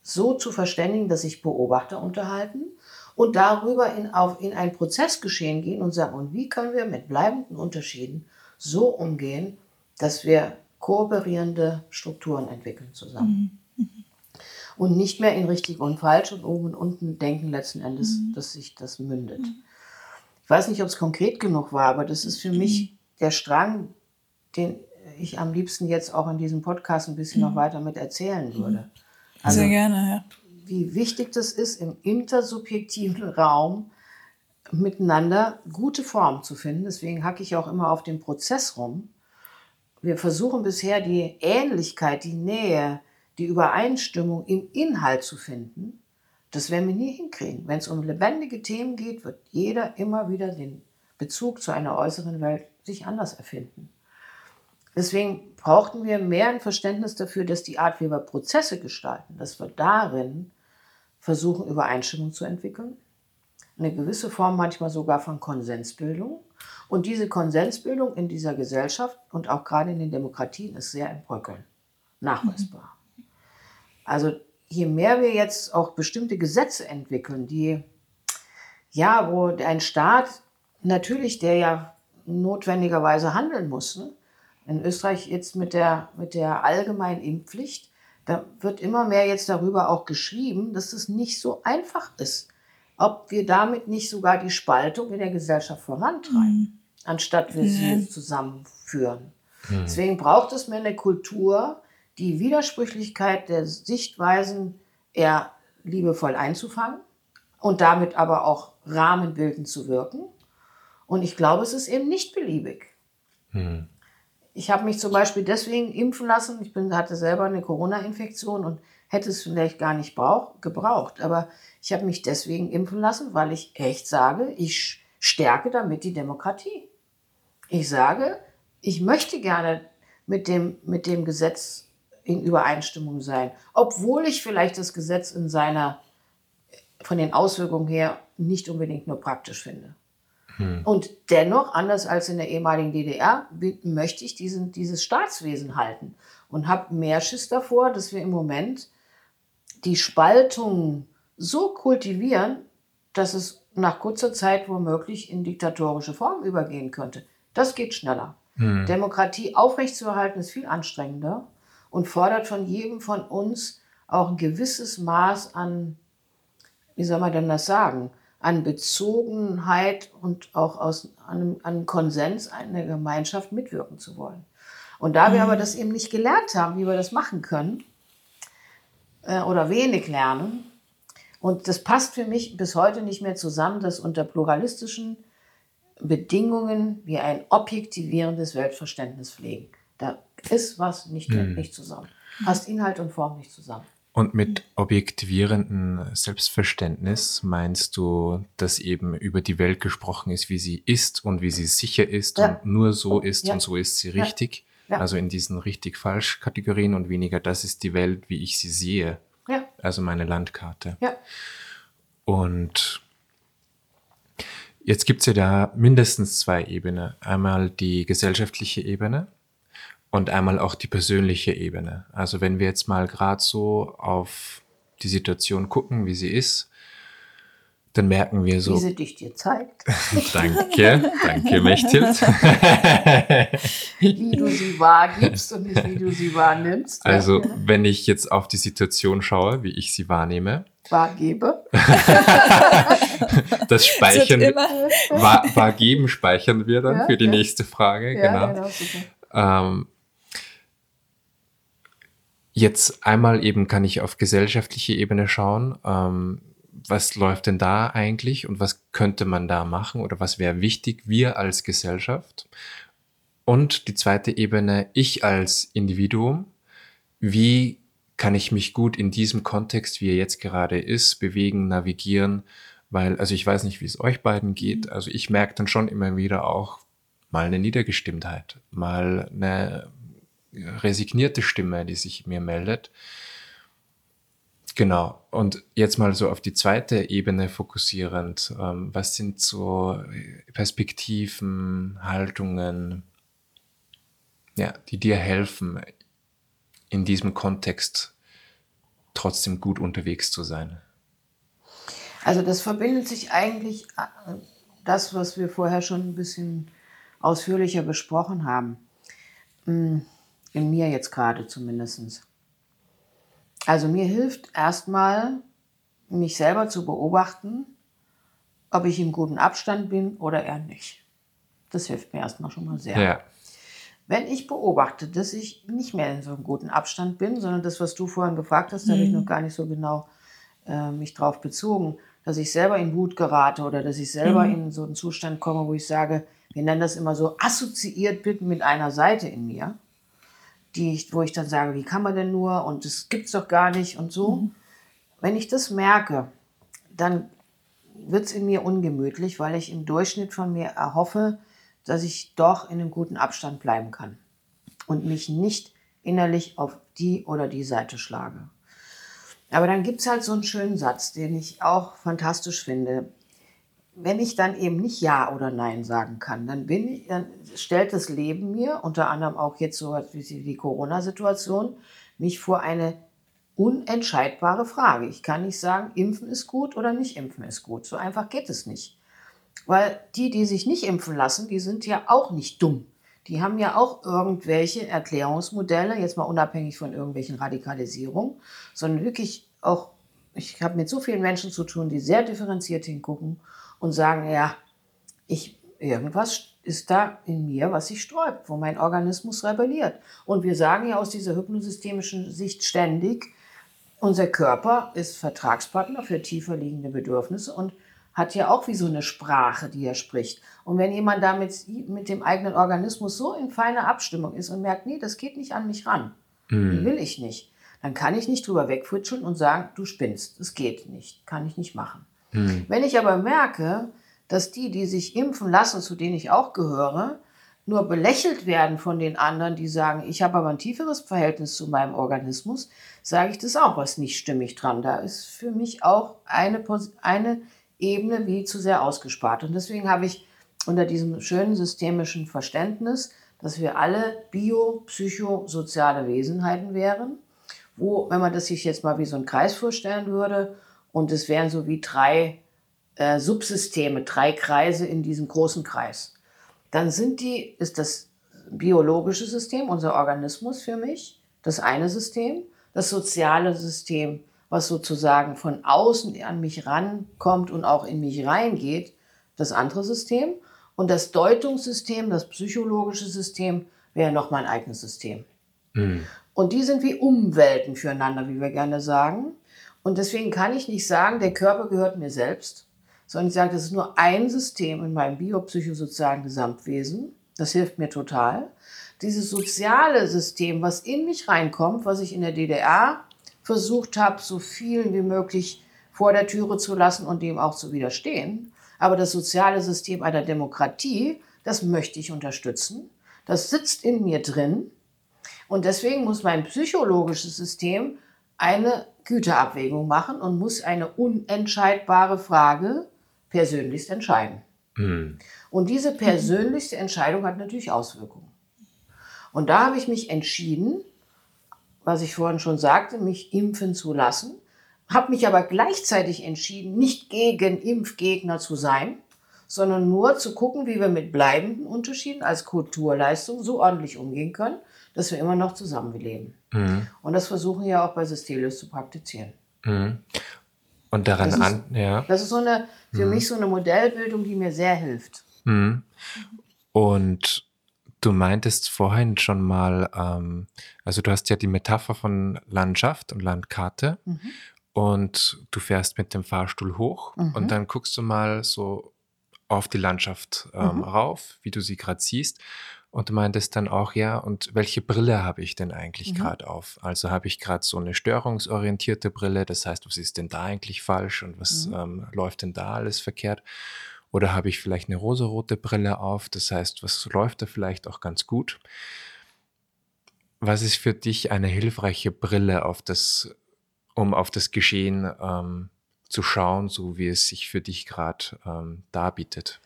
so zu verständigen, dass sich Beobachter unterhalten und darüber in ein Prozessgeschehen gehen und sagen, und wie können wir mit bleibenden Unterschieden so umgehen, dass wir kooperierende Strukturen entwickeln zusammen. Und nicht mehr in richtig und falsch und oben und unten denken letzten Endes, dass sich das mündet. Ich weiß nicht, ob es konkret genug war, aber das ist für mich der Strang, den ich am liebsten jetzt auch in diesem Podcast ein bisschen noch weiter mit erzählen würde. Also, sehr gerne, ja. Wie wichtig das ist, im intersubjektiven Raum miteinander gute Formen zu finden. Deswegen hacke ich auch immer auf den Prozess rum. Wir versuchen bisher die Ähnlichkeit, die Nähe, die Übereinstimmung im Inhalt zu finden, das werden wir nie hinkriegen. Wenn es um lebendige Themen geht, wird jeder immer wieder den Bezug zu einer äußeren Welt sich anders erfinden. Deswegen brauchten wir mehr ein Verständnis dafür, dass die Art, wie wir Prozesse gestalten, dass wir darin versuchen, Übereinstimmung zu entwickeln. Eine gewisse Form manchmal sogar von Konsensbildung. Und diese Konsensbildung in dieser Gesellschaft und auch gerade in den Demokratien ist sehr im Bröckeln nachweisbar. Also je mehr wir jetzt auch bestimmte Gesetze entwickeln, die, ja, wo ein Staat natürlich, der ja notwendigerweise handeln muss, ne? In Österreich jetzt mit der allgemeinen Impfpflicht, da wird immer mehr jetzt darüber auch geschrieben, dass es nicht so einfach ist, ob wir damit nicht sogar die Spaltung in der Gesellschaft vorantreiben, anstatt wir sie zusammenführen. Deswegen braucht es mehr eine Kultur, die Widersprüchlichkeit der Sichtweisen eher liebevoll einzufangen und damit aber auch rahmenbildend zu wirken. Und ich glaube, es ist eben nicht beliebig. Ich habe mich zum Beispiel deswegen impfen lassen. Ich hatte selber eine Corona-Infektion und hätte es vielleicht gar nicht gebraucht. Aber ich habe mich deswegen impfen lassen, weil ich echt sage, ich stärke damit die Demokratie. Ich sage, ich möchte gerne mit dem Gesetz in Übereinstimmung sein, obwohl ich vielleicht das Gesetz von den Auswirkungen her nicht unbedingt nur praktisch finde. Und dennoch, anders als in der ehemaligen DDR, möchte ich dieses Staatswesen halten und habe mehr Schiss davor, dass wir im Moment die Spaltung so kultivieren, dass es nach kurzer Zeit womöglich in diktatorische Formen übergehen könnte. Das geht schneller. Mhm. Demokratie aufrechtzuerhalten ist viel anstrengender und fordert von jedem von uns auch ein gewisses Maß an, wie soll man denn das sagen, an Bezogenheit und auch aus an Konsens einer Gemeinschaft mitwirken zu wollen. Und da wir aber das eben nicht gelernt haben, wie wir das machen können, oder wenig lernen, und das passt für mich bis heute nicht mehr zusammen, dass unter pluralistischen Bedingungen wir ein objektivierendes Weltverständnis pflegen. Da ist was nicht zusammen. Passt Inhalt und Form nicht zusammen. Und mit objektivierendem Selbstverständnis meinst du, dass eben über die Welt gesprochen ist, wie sie ist und wie sie sicher ist und nur so ist und so ist sie richtig? Ja. Also in diesen richtig-falsch-Kategorien und weniger, das ist die Welt, wie ich sie sehe. Ja. Also meine Landkarte. Ja. Und jetzt gibt es ja da mindestens zwei Ebenen. Einmal die gesellschaftliche Ebene und einmal auch die persönliche Ebene. Also wenn wir jetzt mal gerade so auf die Situation gucken, wie sie ist, dann merken wir so... Wie sie dich dir zeigt. Danke, Mechthild. Wie du sie wahrgibst und nicht wie du sie wahrnimmst. Also, wenn ich jetzt auf die Situation schaue, wie ich sie wahrnehme. Wahrgebe. Das speichern wir. Wahrgeben speichern wir dann für die nächste Frage. Ja, genau. Jetzt einmal eben kann ich auf gesellschaftliche Ebene schauen, was läuft denn da eigentlich und was könnte man da machen oder was wäre wichtig, wir als Gesellschaft? Und die zweite Ebene, ich als Individuum, wie kann ich mich gut in diesem Kontext, wie er jetzt gerade ist, bewegen, navigieren? Weil, also ich weiß nicht, wie es euch beiden geht, also ich merke dann schon immer wieder auch mal eine Niedergestimmtheit, mal eine resignierte Stimme, die sich mir meldet. Genau. Und jetzt mal so auf die zweite Ebene fokussierend. Was sind so Perspektiven, Haltungen, die dir helfen, in diesem Kontext trotzdem gut unterwegs zu sein? Also das verbindet sich eigentlich das, was wir vorher schon ein bisschen ausführlicher besprochen haben. In mir jetzt gerade zumindest. Also mir hilft erstmal, mich selber zu beobachten, ob ich im guten Abstand bin oder eher nicht. Das hilft mir erstmal schon mal sehr. Ja. Wenn ich beobachte, dass ich nicht mehr in so einem guten Abstand bin, sondern das, was du vorhin gefragt hast, da habe ich noch gar nicht so genau mich drauf bezogen, dass ich selber in Wut gerate oder dass ich selber in so einen Zustand komme, wo ich sage, wir nennen das immer so, assoziiert bin mit einer Seite in mir, wo ich dann sage, wie kann man denn nur und das gibt's doch gar nicht und so. Mhm. Wenn ich das merke, dann wird es in mir ungemütlich, weil ich im Durchschnitt von mir erhoffe, dass ich doch in einem guten Abstand bleiben kann und mich nicht innerlich auf die oder die Seite schlage. Aber dann gibt es halt so einen schönen Satz, den ich auch fantastisch finde. Wenn ich dann eben nicht Ja oder Nein sagen kann, dann stellt das Leben mir, unter anderem auch jetzt so wie die Corona-Situation, mich vor eine unentscheidbare Frage. Ich kann nicht sagen, impfen ist gut oder nicht impfen ist gut. So einfach geht es nicht. Weil die sich nicht impfen lassen, die sind ja auch nicht dumm. Die haben ja auch irgendwelche Erklärungsmodelle, jetzt mal unabhängig von irgendwelchen Radikalisierungen, sondern wirklich auch, ich habe mit so vielen Menschen zu tun, die sehr differenziert hingucken und sagen, irgendwas ist da in mir, was sich sträubt, wo mein Organismus rebelliert. Und wir sagen ja aus dieser hypnosystemischen Sicht ständig, unser Körper ist Vertragspartner für tiefer liegende Bedürfnisse und hat ja auch wie so eine Sprache, die er spricht. Und wenn jemand da mit dem eigenen Organismus so in feiner Abstimmung ist und merkt, nee, das geht nicht an mich ran, die will ich nicht, dann kann ich nicht drüber wegfutschen und sagen, du spinnst, das geht nicht, kann ich nicht machen. Wenn ich aber merke, dass die sich impfen lassen, zu denen ich auch gehöre, nur belächelt werden von den anderen, die sagen, ich habe aber ein tieferes Verhältnis zu meinem Organismus, sage ich das auch, was nicht stimmig dran. Da ist für mich auch eine Ebene wie zu sehr ausgespart. Und deswegen habe ich unter diesem schönen systemischen Verständnis, dass wir alle biopsychosoziale Wesenheiten wären, wo, wenn man das sich jetzt mal wie so einen Kreis vorstellen würde, und es wären so wie drei Subsysteme, drei Kreise in diesem großen Kreis. Dann ist das biologische System, unser Organismus für mich, das eine System, das soziale System, was sozusagen von außen an mich rankommt und auch in mich reingeht, das andere System. Und das Deutungssystem, das psychologische System, wäre noch mein eigenes System. Mhm. Und die sind wie Umwelten füreinander, wie wir gerne sagen. Und deswegen kann ich nicht sagen, der Körper gehört mir selbst, sondern ich sage, das ist nur ein System in meinem biopsychosozialen Gesamtwesen. Das hilft mir total. Dieses soziale System, was in mich reinkommt, was ich in der DDR versucht habe, so vielen wie möglich vor der Türe zu lassen und dem auch zu widerstehen. Aber das soziale System einer Demokratie, das möchte ich unterstützen. Das sitzt in mir drin. Und deswegen muss mein psychologisches System eine Güterabwägung machen und muss eine unentscheidbare Frage persönlichst entscheiden. Mhm. Und diese persönlichste Entscheidung hat natürlich Auswirkungen. Und da habe ich mich entschieden, was ich vorhin schon sagte, mich impfen zu lassen, habe mich aber gleichzeitig entschieden, nicht gegen Impfgegner zu sein, sondern nur zu gucken, wie wir mit bleibenden Unterschieden als Kulturleistung so ordentlich umgehen können, dass wir immer noch zusammenleben. Mhm. Und das versuchen ja auch bei Systelios zu praktizieren. Mhm. Und daran Das ist so eine, für mich so eine Modellbildung, die mir sehr hilft. Mhm. Und du meintest vorhin schon mal, also du hast ja die Metapher von Landschaft und Landkarte und du fährst mit dem Fahrstuhl hoch und dann guckst du mal so auf die Landschaft rauf, wie du sie gerade siehst. Und du meintest dann auch, ja, und welche Brille habe ich denn eigentlich gerade auf? Also habe ich gerade so eine störungsorientierte Brille, das heißt, was ist denn da eigentlich falsch und was läuft denn da alles verkehrt? Oder habe ich vielleicht eine rosarote Brille auf, das heißt, was läuft da vielleicht auch ganz gut? Was ist für dich eine hilfreiche Brille, um auf das Geschehen zu schauen, so wie es sich für dich gerade darbietet?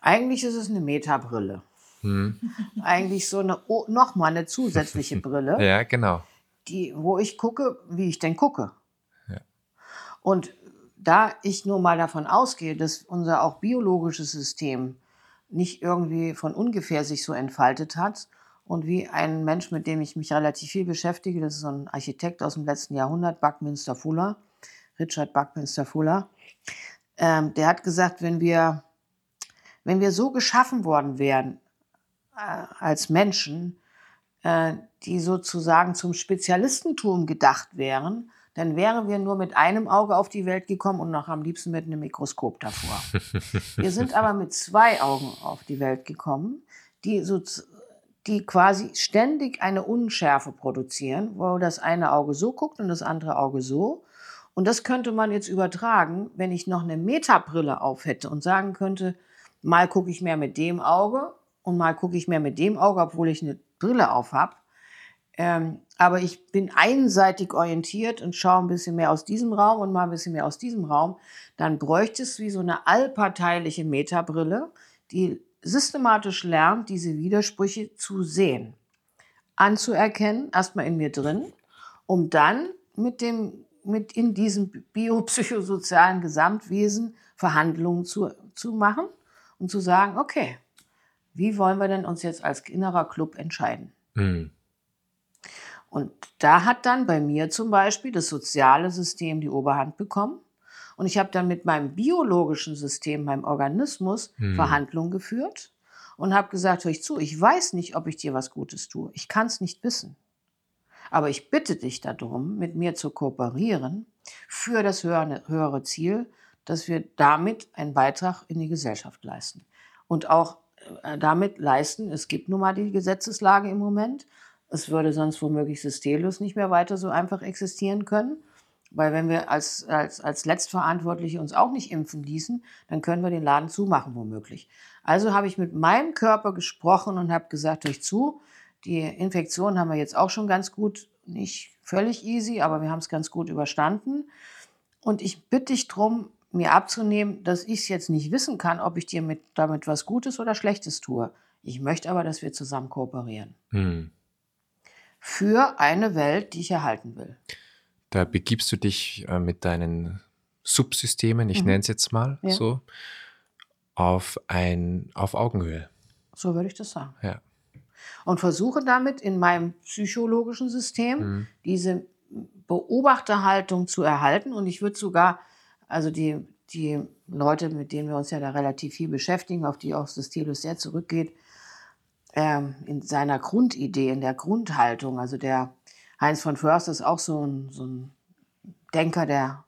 Eigentlich ist es eine Metabrille. Eigentlich so nochmal eine zusätzliche Brille, ja, genau. Wo ich gucke, wie ich denn gucke. Ja. Und da ich nur mal davon ausgehe, dass unser auch biologisches System nicht irgendwie von ungefähr sich so entfaltet hat und wie ein Mensch, mit dem ich mich relativ viel beschäftige, das ist so ein Architekt aus dem letzten Jahrhundert, Buckminster Fuller, Richard Buckminster Fuller, der hat gesagt, wenn wir so geschaffen worden wären, als Menschen, die sozusagen zum Spezialistentum gedacht wären, dann wären wir nur mit einem Auge auf die Welt gekommen und noch am liebsten mit einem Mikroskop davor. Wir sind aber mit zwei Augen auf die Welt gekommen, die quasi ständig eine Unschärfe produzieren, wo das eine Auge so guckt und das andere Auge so. Und das könnte man jetzt übertragen, wenn ich noch eine Metabrille auf hätte und sagen könnte, mal gucke ich mehr mit dem Auge, und mal gucke ich mehr mit dem Auge, obwohl ich eine Brille auf habe. Aber ich bin einseitig orientiert und schaue ein bisschen mehr aus diesem Raum und mal ein bisschen mehr aus diesem Raum. Dann bräuchte es wie so eine allparteiliche Metabrille, die systematisch lernt, diese Widersprüche zu sehen, anzuerkennen, erstmal in mir drin, um dann mit in diesem biopsychosozialen Gesamtwesen Verhandlungen zu machen und zu sagen, okay, wie wollen wir denn uns jetzt als innerer Club entscheiden? Mhm. Und da hat dann bei mir zum Beispiel das soziale System die Oberhand bekommen. Und ich habe dann mit meinem biologischen System, meinem Organismus, Verhandlungen geführt und habe gesagt, hör ich zu, ich weiß nicht, ob ich dir was Gutes tue. Ich kann es nicht wissen. Aber ich bitte dich darum, mit mir zu kooperieren für das höhere Ziel, dass wir damit einen Beitrag in die Gesellschaft leisten. Und auch damit leisten, es gibt nun mal die Gesetzeslage im Moment. Es würde sonst womöglich Systelios nicht mehr weiter so einfach existieren können, weil wenn wir als Letztverantwortliche uns auch nicht impfen ließen, dann können wir den Laden zumachen womöglich. Also habe ich mit meinem Körper gesprochen und habe gesagt, hör zu, die Infektion haben wir jetzt auch schon ganz gut, nicht völlig easy, aber wir haben es ganz gut überstanden. Und ich bitte dich drum, mir abzunehmen, dass ich es jetzt nicht wissen kann, ob ich dir damit was Gutes oder Schlechtes tue. Ich möchte aber, dass wir zusammen kooperieren. Hm. Für eine Welt, die ich erhalten will. Da begibst du dich mit deinen Subsystemen, ich nenne es jetzt mal so, auf Augenhöhe. So würde ich das sagen. Ja. Und versuche damit in meinem psychologischen System diese Beobachterhaltung zu erhalten. Und ich würde sogar, also die Leute, mit denen wir uns ja da relativ viel beschäftigen, auf die auch Systelius sehr zurückgeht, in seiner Grundidee, in der Grundhaltung. Also der Heinz von Foerster ist auch so ein Denker der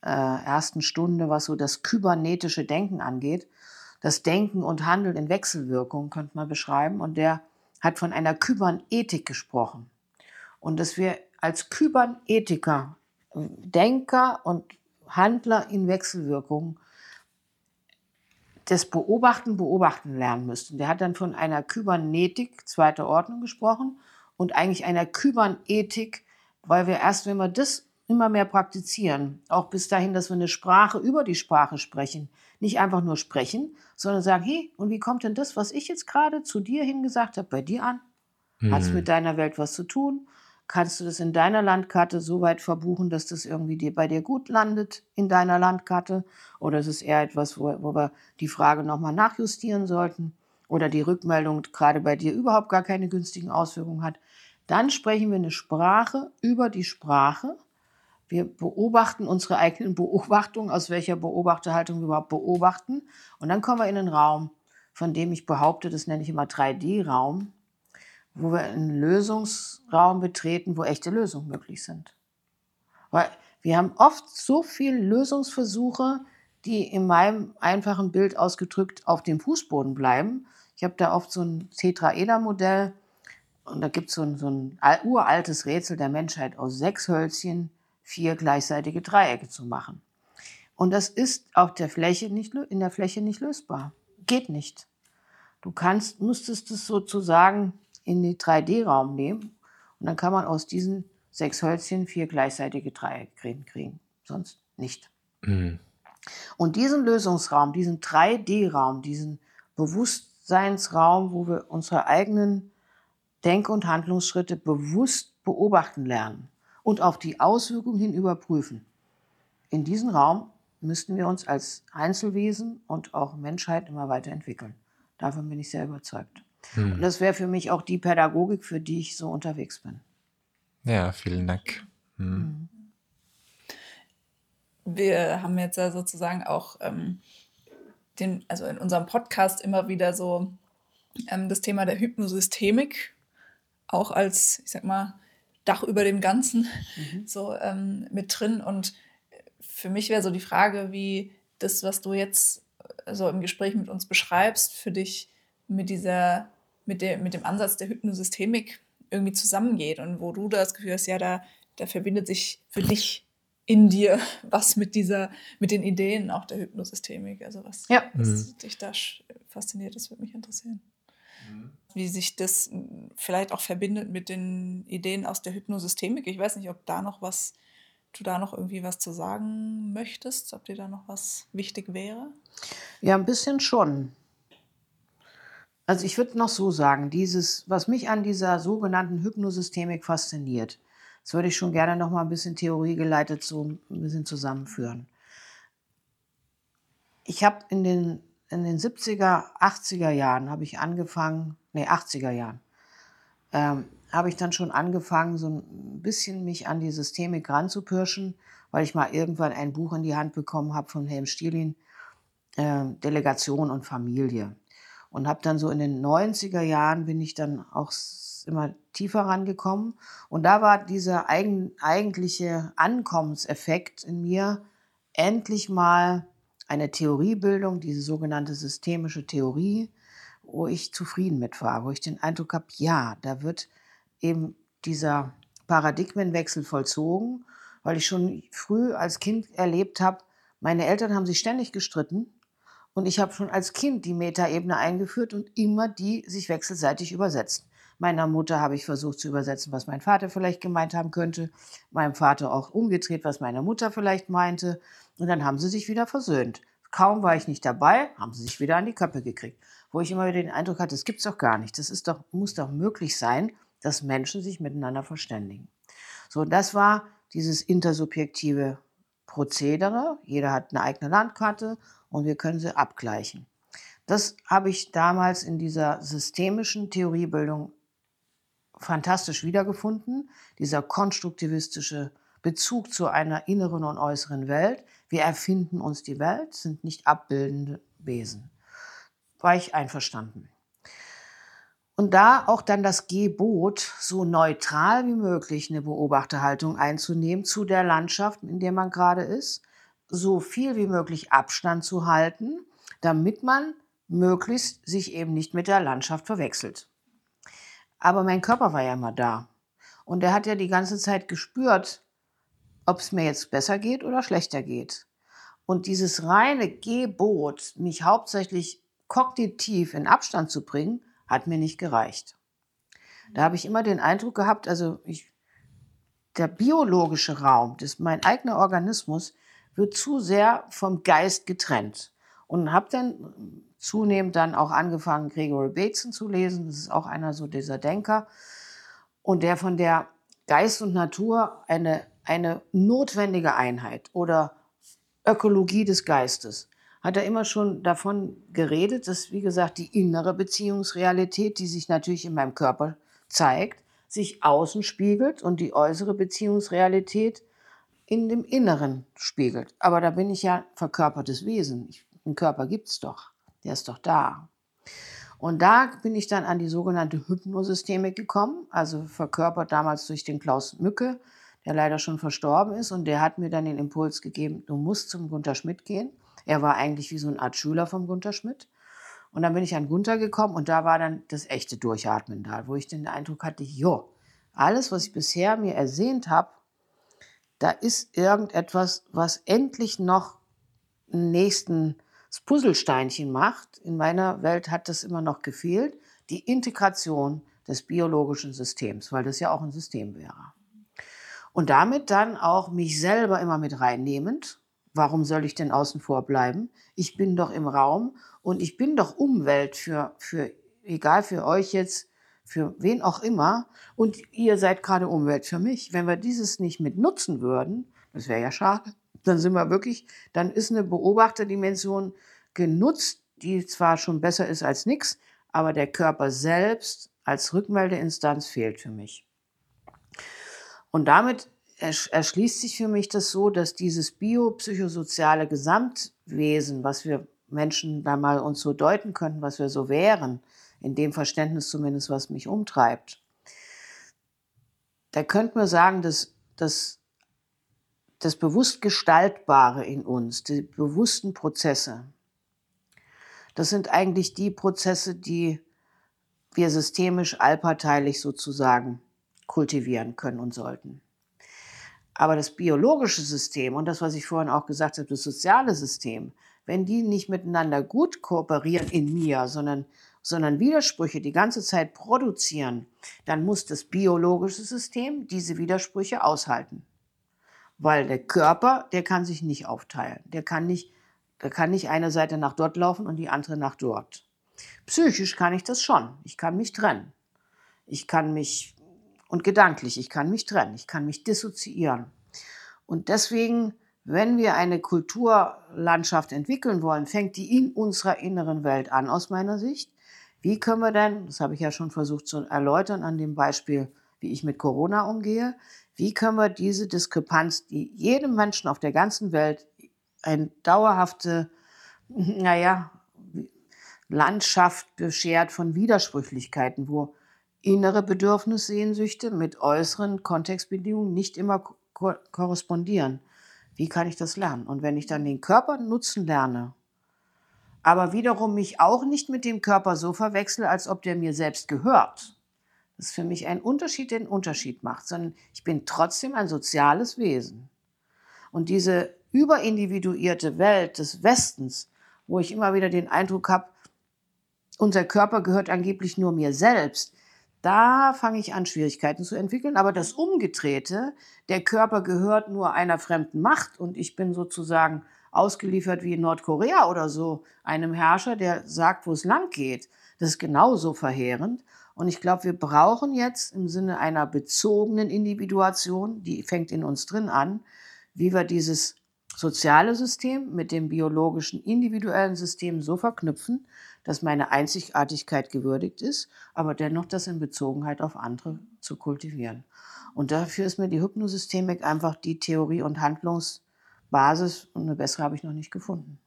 ersten Stunde, was so das kybernetische Denken angeht. Das Denken und Handeln in Wechselwirkung könnte man beschreiben. Und der hat von einer Kybernetik gesprochen. Und dass wir als Kybernethiker, Denker und Handler in Wechselwirkung, das Beobachten lernen müssten. Der hat dann von einer Kybernetik zweiter Ordnung gesprochen und eigentlich einer Kybernethik, weil wir erst, wenn wir das immer mehr praktizieren, auch bis dahin, dass wir eine Sprache über die Sprache sprechen, nicht einfach nur sprechen, sondern sagen, hey, und wie kommt denn das, was ich jetzt gerade zu dir hingesagt habe, bei dir an? Hat es mit deiner Welt was zu tun? Kannst du das in deiner Landkarte so weit verbuchen, dass das irgendwie bei dir gut landet in deiner Landkarte? Oder ist es eher etwas, wo wir die Frage nochmal nachjustieren sollten? Oder die Rückmeldung gerade bei dir überhaupt gar keine günstigen Auswirkungen hat? Dann sprechen wir eine Sprache über die Sprache. Wir beobachten unsere eigenen Beobachtungen, aus welcher Beobachterhaltung wir überhaupt beobachten. Und dann kommen wir in einen Raum, von dem ich behaupte, das nenne ich immer 3D-Raum, wo wir einen Lösungsraum betreten, wo echte Lösungen möglich sind. Weil wir haben oft so viele Lösungsversuche, die in meinem einfachen Bild ausgedrückt auf dem Fußboden bleiben. Ich habe da oft so ein Tetraeder-Modell und da gibt es so ein uraltes Rätsel der Menschheit aus 6 Hölzchen, 4 gleichseitige Dreiecke zu machen. Und das ist auf der Fläche nicht lösbar. Geht nicht. Du müsstest es sozusagen in den 3D-Raum nehmen und dann kann man aus diesen 6 Hölzchen 4 gleichseitige Dreiecke kriegen. Sonst nicht. Mhm. Und diesen Lösungsraum, diesen 3D-Raum, diesen Bewusstseinsraum, wo wir unsere eigenen Denk- und Handlungsschritte bewusst beobachten lernen, und auf die Auswirkungen hin überprüfen. In diesem Raum müssten wir uns als Einzelwesen und auch Menschheit immer weiterentwickeln. Davon bin ich sehr überzeugt. Und das wäre für mich auch die Pädagogik, für die ich so unterwegs bin. Ja, vielen Dank. Wir haben jetzt ja sozusagen auch also in unserem Podcast immer wieder so das Thema der Hypnosystemik, auch als, ich sag mal, Dach über dem Ganzen so mit drin. Und für mich wäre so die Frage, wie das, was du jetzt so im Gespräch mit uns beschreibst, für dich mit dem Ansatz der Hypnosystemik irgendwie zusammengeht und wo du das Gefühl hast, ja, da verbindet sich für dich in dir was mit den Ideen auch der Hypnosystemik. Also was dich da fasziniert, das würde mich interessieren. Wie sich das vielleicht auch verbindet mit den Ideen aus der Hypnosystemik. Ich weiß nicht, ob du da noch irgendwie was zu sagen möchtest, ob dir da noch was wichtig wäre? Ja, ein bisschen schon. Also ich würde noch so sagen, was mich an dieser sogenannten Hypnosystemik fasziniert, das würde ich schon gerne noch mal ein bisschen theoriegeleitet so ein bisschen zusammenführen. Ich habe in den 80er Jahren habe ich dann schon angefangen, so ein bisschen mich an die Systemik ranzupirschen, weil ich mal irgendwann ein Buch in die Hand bekommen habe von Helm Stierlin, Delegation und Familie. Und habe dann so in den 90er Jahren bin ich dann auch immer tiefer rangekommen. Und da war dieser eigentliche Ankommenseffekt in mir endlich mal eine Theoriebildung, diese sogenannte systemische Theorie, wo ich zufrieden mit war, wo ich den Eindruck habe, ja, da wird eben dieser Paradigmenwechsel vollzogen, weil ich schon früh als Kind erlebt habe, meine Eltern haben sich ständig gestritten und ich habe schon als Kind die Metaebene eingeführt und immer die sich wechselseitig übersetzen. Meiner Mutter habe ich versucht zu übersetzen, was mein Vater vielleicht gemeint haben könnte, meinem Vater auch umgedreht, was meine Mutter vielleicht meinte. Und dann haben sie sich wieder versöhnt. Kaum war ich nicht dabei, haben sie sich wieder an die Köpfe gekriegt. Wo ich immer wieder den Eindruck hatte, das gibt's doch gar nicht. Das muss doch möglich sein, dass Menschen sich miteinander verständigen. So, das war dieses intersubjektive Prozedere. Jeder hat eine eigene Landkarte und wir können sie abgleichen. Das habe ich damals in dieser systemischen Theoriebildung fantastisch wiedergefunden, dieser konstruktivistische Bezug zu einer inneren und äußeren Welt. Wir erfinden uns die Welt, sind nicht abbildende Wesen. War ich einverstanden. Und da auch dann das Gebot, so neutral wie möglich eine Beobachterhaltung einzunehmen zu der Landschaft, in der man gerade ist, so viel wie möglich Abstand zu halten, damit man möglichst sich eben nicht mit der Landschaft verwechselt. Aber mein Körper war ja immer da. Und er hat ja die ganze Zeit gespürt, ob es mir jetzt besser geht oder schlechter geht. Und dieses reine Gebot, mich hauptsächlich kognitiv in Abstand zu bringen, hat mir nicht gereicht. Da habe ich immer den Eindruck gehabt, der biologische Raum, mein eigener Organismus, wird zu sehr vom Geist getrennt. Und habe dann zunehmend dann auch angefangen, Gregory Bateson zu lesen. Das ist auch einer so dieser Denker. Und der von der Geist und Natur eine notwendige Einheit oder Ökologie des Geistes. Hat er immer schon davon geredet, dass, wie gesagt, die innere Beziehungsrealität, die sich natürlich in meinem Körper zeigt, sich außen spiegelt und die äußere Beziehungsrealität in dem Inneren spiegelt. Aber da bin ich ja verkörpertes Wesen. Einen Körper gibt es doch, der ist doch da. Und da bin ich dann an die sogenannte Hypnosystemik gekommen, also verkörpert damals durch den Klaus Mücke, der leider schon verstorben ist. Und der hat mir dann den Impuls gegeben, du musst zum Gunther Schmidt gehen. Er war eigentlich wie so eine Art Schüler von Gunther Schmidt. Und dann bin ich an Gunther gekommen und da war dann das echte Durchatmen da, wo ich den Eindruck hatte, jo, alles, was ich bisher mir ersehnt habe, da ist irgendetwas, was endlich noch einen nächsten Puzzlesteinchen macht. In meiner Welt hat das immer noch gefehlt, die Integration des biologischen Systems, weil das ja auch ein System wäre. Und damit dann auch mich selber immer mit reinnehmend. Warum soll ich denn außen vor bleiben? Ich bin doch im Raum und ich bin doch Umwelt für egal für euch jetzt, für wen auch immer. Und ihr seid gerade Umwelt für mich. Wenn wir dieses nicht mit nutzen würden, das wäre ja schade, dann sind wir wirklich, dann ist eine Beobachterdimension genutzt, die zwar schon besser ist als nichts, aber der Körper selbst als Rückmeldeinstanz fehlt für mich. Und damit erschließt sich für mich das so, dass dieses biopsychosoziale Gesamtwesen, was wir Menschen da mal uns so deuten könnten, was wir so wären, in dem Verständnis zumindest, was mich umtreibt, da könnte man sagen, dass das bewusst Gestaltbare in uns, die bewussten Prozesse, das sind eigentlich die Prozesse, die wir systemisch allparteilich sozusagen kultivieren können und sollten. Aber das biologische System und das, was ich vorhin auch gesagt habe, das soziale System, wenn die nicht miteinander gut kooperieren in mir, sondern Widersprüche die ganze Zeit produzieren, dann muss das biologische System diese Widersprüche aushalten. Weil der Körper, der kann sich nicht aufteilen. Der kann nicht eine Seite nach dort laufen und die andere nach dort. Psychisch kann ich das schon. Ich kann mich trennen. Und gedanklich, ich kann mich trennen, ich kann mich dissoziieren. Und deswegen, wenn wir eine Kulturlandschaft entwickeln wollen, fängt die in unserer inneren Welt an, aus meiner Sicht. Wie können wir denn, das habe ich ja schon versucht zu erläutern an dem Beispiel, wie ich mit Corona umgehe, wie können wir diese Diskrepanz, die jedem Menschen auf der ganzen Welt eine dauerhafte, Landschaft beschert von Widersprüchlichkeiten, wo innere Bedürfnissehnsüchte mit äußeren Kontextbedingungen nicht immer korrespondieren. Wie kann ich das lernen? Und wenn ich dann den Körper nutzen lerne, aber wiederum mich auch nicht mit dem Körper so verwechsle, als ob der mir selbst gehört, das ist für mich ein Unterschied, der einen Unterschied macht, sondern ich bin trotzdem ein soziales Wesen. Und diese überindividuierte Welt des Westens, wo ich immer wieder den Eindruck habe, unser Körper gehört angeblich nur mir selbst, da fange ich an, Schwierigkeiten zu entwickeln. Aber das Umgedrehte, der Körper gehört nur einer fremden Macht und ich bin sozusagen ausgeliefert wie in Nordkorea oder so, einem Herrscher, der sagt, wo es lang geht. Das ist genauso verheerend. Und ich glaube, wir brauchen jetzt im Sinne einer bezogenen Individuation, die fängt in uns drin an, wie wir dieses soziale System mit dem biologischen individuellen System so verknüpfen, dass meine Einzigartigkeit gewürdigt ist, aber dennoch das in Bezogenheit auf andere zu kultivieren. Und dafür ist mir die Hypnosystemik einfach die Theorie und Handlungsbasis, und eine bessere habe ich noch nicht gefunden.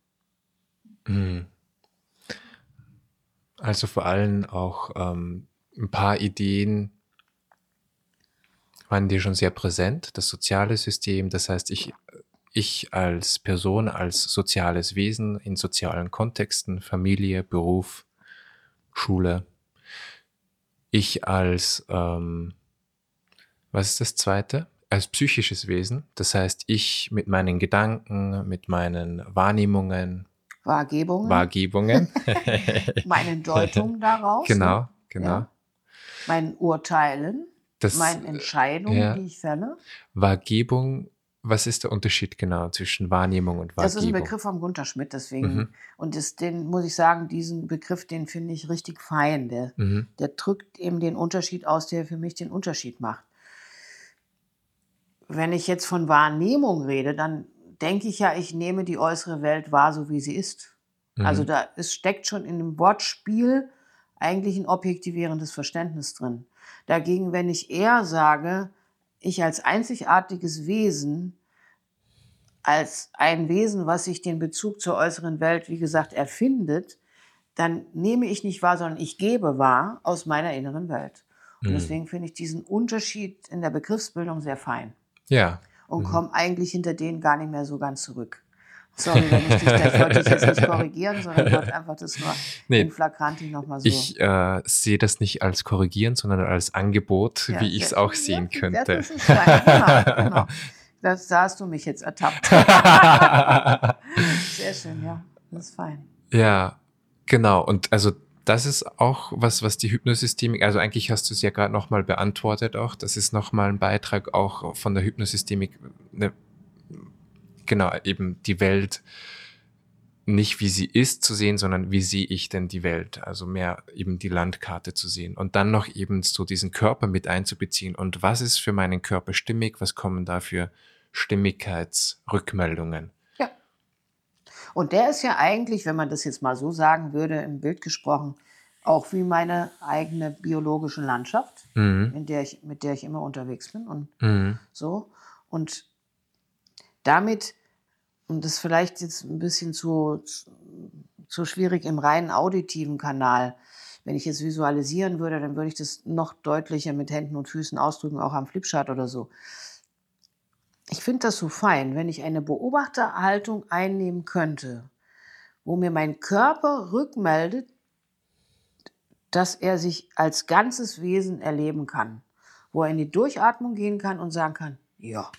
Also vor allem auch ein paar Ideen waren dir schon sehr präsent. Das soziale System, das heißt, ich als Person, als soziales Wesen in sozialen Kontexten, Familie, Beruf, Schule. Ich als, was ist das Zweite? Als psychisches Wesen, das heißt, ich mit meinen Gedanken, mit meinen Wahrnehmungen. Wahrgebungen. Meinen Deutungen daraus. Genau. Ja. Meinen Urteilen, meinen Entscheidungen, die ich fälle. Wahrgebung. Was ist der Unterschied genau zwischen Wahrnehmung und Wahrgebung? Das ist ein Begriff von Gunther Schmidt, deswegen. Und den muss ich sagen, diesen Begriff, den finde ich richtig fein. Der drückt eben den Unterschied aus, der für mich den Unterschied macht. Wenn ich jetzt von Wahrnehmung rede, dann denke ich ja, ich nehme die äußere Welt wahr, so wie sie ist. Also da steckt schon in dem Wortspiel eigentlich ein objektivierendes Verständnis drin. Dagegen, wenn ich eher sage, ich als einzigartiges Wesen, als ein Wesen, was sich den Bezug zur äußeren Welt, wie gesagt, erfindet, dann nehme ich nicht wahr, sondern ich gebe wahr aus meiner inneren Welt. Und deswegen finde ich diesen Unterschied in der Begriffsbildung sehr fein. Ja. Und komme eigentlich hinter denen gar nicht mehr so ganz zurück. Sorry, wenn ich dich, das wollte ich jetzt nicht korrigieren, sondern ich wollte einfach das nur in Flagranti nochmal so. Ich sehe das nicht als korrigieren, sondern als Angebot, wie ich es auch sehen könnte. Das ist genau. Da hast du mich jetzt ertappt. Sehr schön, ja. Das ist fein. Ja, genau. Und also das ist auch was die Hypnosystemik, also eigentlich hast du es ja gerade nochmal beantwortet auch, das ist nochmal ein Beitrag auch von der Hypnosystemik, eben die Welt nicht wie sie ist zu sehen, sondern wie sehe ich denn die Welt, also mehr eben die Landkarte zu sehen und dann noch eben so diesen Körper mit einzubeziehen und was ist für meinen Körper stimmig, was kommen da für Stimmigkeitsrückmeldungen. Ja, und der ist ja eigentlich, wenn man das jetzt mal so sagen würde, im Bild gesprochen, auch wie meine eigene biologische Landschaft, mit der ich immer unterwegs bin und so und damit, und das ist vielleicht jetzt ein bisschen zu schwierig im reinen auditiven Kanal, wenn ich jetzt visualisieren würde, dann würde ich das noch deutlicher mit Händen und Füßen ausdrücken, auch am Flipchart oder so. Ich finde das so fein, wenn ich eine Beobachterhaltung einnehmen könnte, wo mir mein Körper rückmeldet, dass er sich als ganzes Wesen erleben kann, wo er in die Durchatmung gehen kann und sagen kann, ja.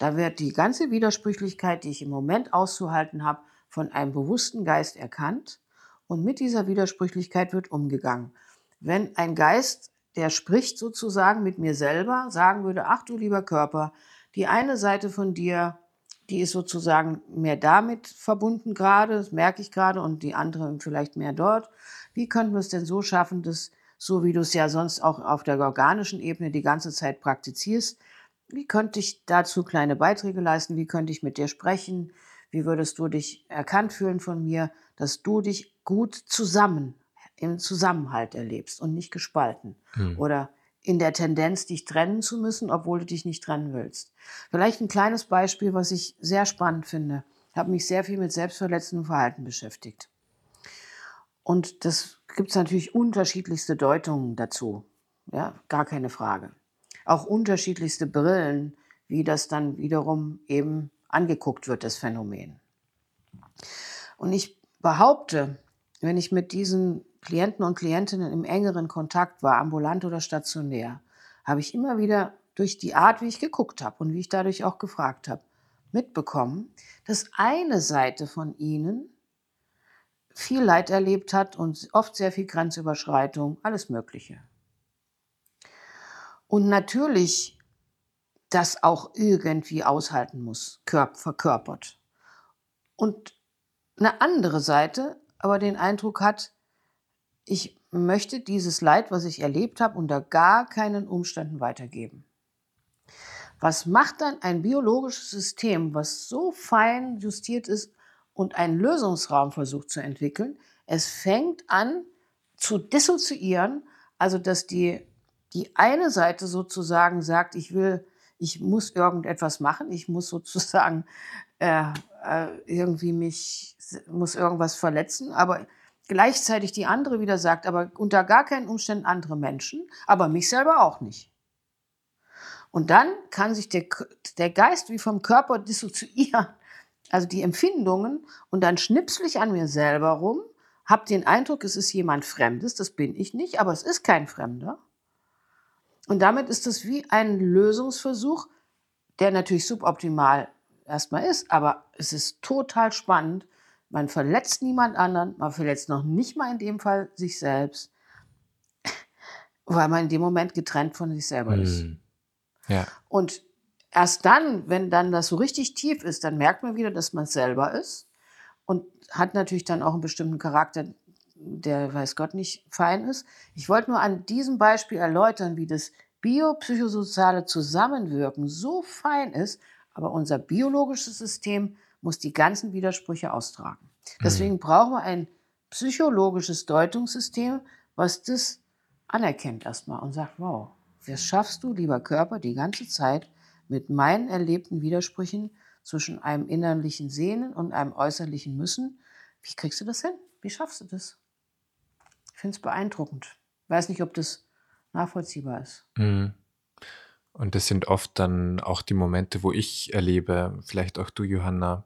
Da wird die ganze Widersprüchlichkeit, die ich im Moment auszuhalten habe, von einem bewussten Geist erkannt und mit dieser Widersprüchlichkeit wird umgegangen. Wenn ein Geist, der spricht sozusagen mit mir selber, sagen würde, ach du lieber Körper, die eine Seite von dir, die ist sozusagen mehr damit verbunden gerade, das merke ich gerade, und die andere vielleicht mehr dort. Wie könnten wir es denn so schaffen, dass, so wie du es ja sonst auch auf der organischen Ebene die ganze Zeit praktizierst, wie könnte ich dazu kleine Beiträge leisten? Wie könnte ich mit dir sprechen? Wie würdest du dich erkannt fühlen von mir, dass du dich gut zusammen, im Zusammenhalt erlebst und nicht gespalten? Oder in der Tendenz, dich trennen zu müssen, obwohl du dich nicht trennen willst. Vielleicht ein kleines Beispiel, was ich sehr spannend finde. Ich habe mich sehr viel mit selbstverletzendem Verhalten beschäftigt. Und das gibt es natürlich unterschiedlichste Deutungen dazu. Ja, gar keine Frage. Auch unterschiedlichste Brillen, wie das dann wiederum eben angeguckt wird, das Phänomen. Und ich behaupte, wenn ich mit diesen Klienten und Klientinnen im engeren Kontakt war, ambulant oder stationär, habe ich immer wieder durch die Art, wie ich geguckt habe und wie ich dadurch auch gefragt habe, mitbekommen, dass eine Seite von ihnen viel Leid erlebt hat und oft sehr viel Grenzüberschreitung, alles Mögliche. Und natürlich das auch irgendwie aushalten muss, verkörpert. Und eine andere Seite aber den Eindruck hat, ich möchte dieses Leid, was ich erlebt habe, unter gar keinen Umständen weitergeben. Was macht dann ein biologisches System, was so fein justiert ist und einen Lösungsraum versucht zu entwickeln? Es fängt an zu dissoziieren, also dass die eine Seite sozusagen sagt, ich muss irgendetwas machen, ich muss sozusagen muss irgendwas verletzen, aber gleichzeitig die andere wieder sagt, aber unter gar keinen Umständen andere Menschen, aber mich selber auch nicht. Und dann kann sich der Geist wie vom Körper dissoziieren, also die Empfindungen, und dann schnipsel ich an mir selber rum, habe den Eindruck, es ist jemand Fremdes, das bin ich nicht, aber es ist kein Fremder. Und damit ist es wie ein Lösungsversuch, der natürlich suboptimal erstmal ist, aber es ist total spannend. Man verletzt niemand anderen, man verletzt noch nicht mal in dem Fall sich selbst, weil man in dem Moment getrennt von sich selber ist. Ja. Und erst dann, wenn dann das so richtig tief ist, dann merkt man wieder, dass man es selber ist und hat natürlich dann auch einen bestimmten Charakter, der weiß Gott nicht fein ist. Ich wollte nur an diesem Beispiel erläutern, wie das biopsychosoziale Zusammenwirken so fein ist, aber unser biologisches System muss die ganzen Widersprüche austragen. Deswegen brauchen wir ein psychologisches Deutungssystem, was das anerkennt erstmal und sagt, wow, das schaffst du, lieber Körper, die ganze Zeit mit meinen erlebten Widersprüchen zwischen einem innerlichen Sehnen und einem äußerlichen Müssen. Wie kriegst du das hin? Wie schaffst du das? Ich finde es beeindruckend. Ich weiß nicht, ob das nachvollziehbar ist. Mhm. Und das sind oft dann auch die Momente, wo ich erlebe, vielleicht auch du, Johanna,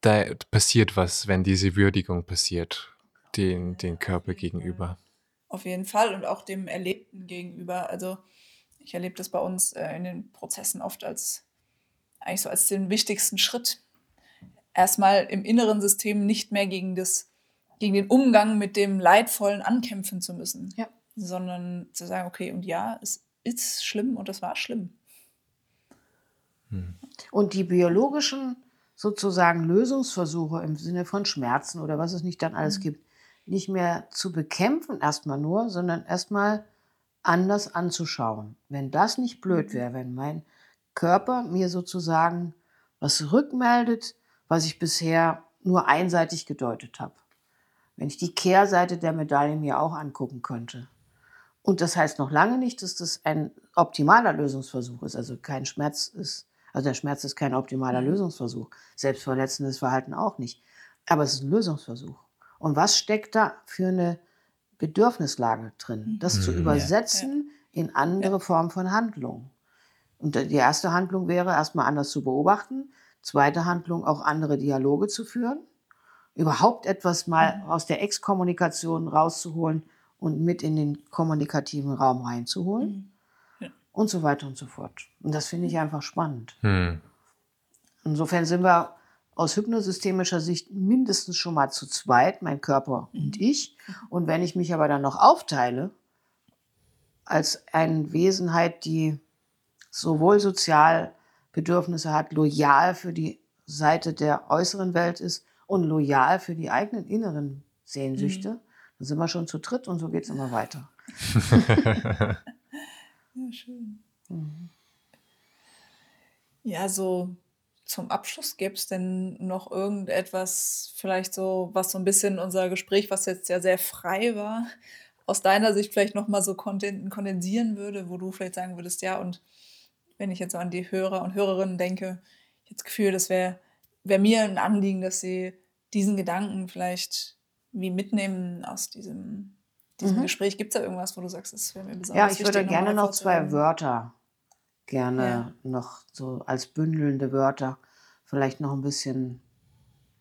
da passiert was, wenn diese Würdigung passiert, den Körper gegenüber. Auf jeden Fall und auch dem Erlebten gegenüber. Also ich erlebe das bei uns in den Prozessen oft als den wichtigsten Schritt. Erstmal im inneren System nicht mehr gegen den Umgang mit dem Leidvollen ankämpfen zu müssen, ja, sondern zu sagen, okay, und ja, es ist schlimm und es war schlimm. Und die biologischen sozusagen Lösungsversuche im Sinne von Schmerzen oder was es nicht dann alles gibt, nicht mehr zu bekämpfen erstmal nur, sondern erstmal anders anzuschauen. Wenn das nicht blöd wäre, wenn mein Körper mir sozusagen was rückmeldet, was ich bisher nur einseitig gedeutet habe. Wenn ich die Kehrseite der Medaille mir auch angucken könnte. Und das heißt noch lange nicht, dass das ein optimaler Lösungsversuch ist. Also der Schmerz ist kein optimaler Lösungsversuch. Selbstverletzendes Verhalten auch nicht. Aber es ist ein Lösungsversuch. Und was steckt da für eine Bedürfnislage drin? Das zu übersetzen in andere Formen von Handlungen. Und die erste Handlung wäre, erstmal anders zu beobachten. Zweite Handlung, auch andere Dialoge zu führen. Überhaupt etwas mal aus der Exkommunikation rauszuholen und mit in den kommunikativen Raum reinzuholen und so weiter und so fort. Und das finde ich einfach spannend. Insofern sind wir aus hypnosystemischer Sicht mindestens schon mal zu zweit, mein Körper und ich. Und wenn ich mich aber dann noch aufteile, als eine Wesenheit, die sowohl sozial Bedürfnisse hat, loyal für die Seite der äußeren Welt ist und loyal für die eigenen inneren Sehnsüchte, dann sind wir schon zu dritt und so geht es immer weiter. Ja, schön. Ja, so zum Abschluss gäbe es denn noch irgendetwas, vielleicht so, was so ein bisschen unser Gespräch, was jetzt ja sehr frei war, aus deiner Sicht vielleicht nochmal so kondensieren würde, wo du vielleicht sagen würdest, ja, und wenn ich jetzt so an die Hörer und Hörerinnen denke, ich habe das Gefühl, das wäre mir ein Anliegen, dass sie diesen Gedanken vielleicht wie mitnehmen aus diesem Gespräch? Gibt es da irgendwas, wo du sagst, das wäre mir besonders wichtig? Ja, ich würde gerne noch zwei Wörter, noch so als bündelnde Wörter, vielleicht noch ein bisschen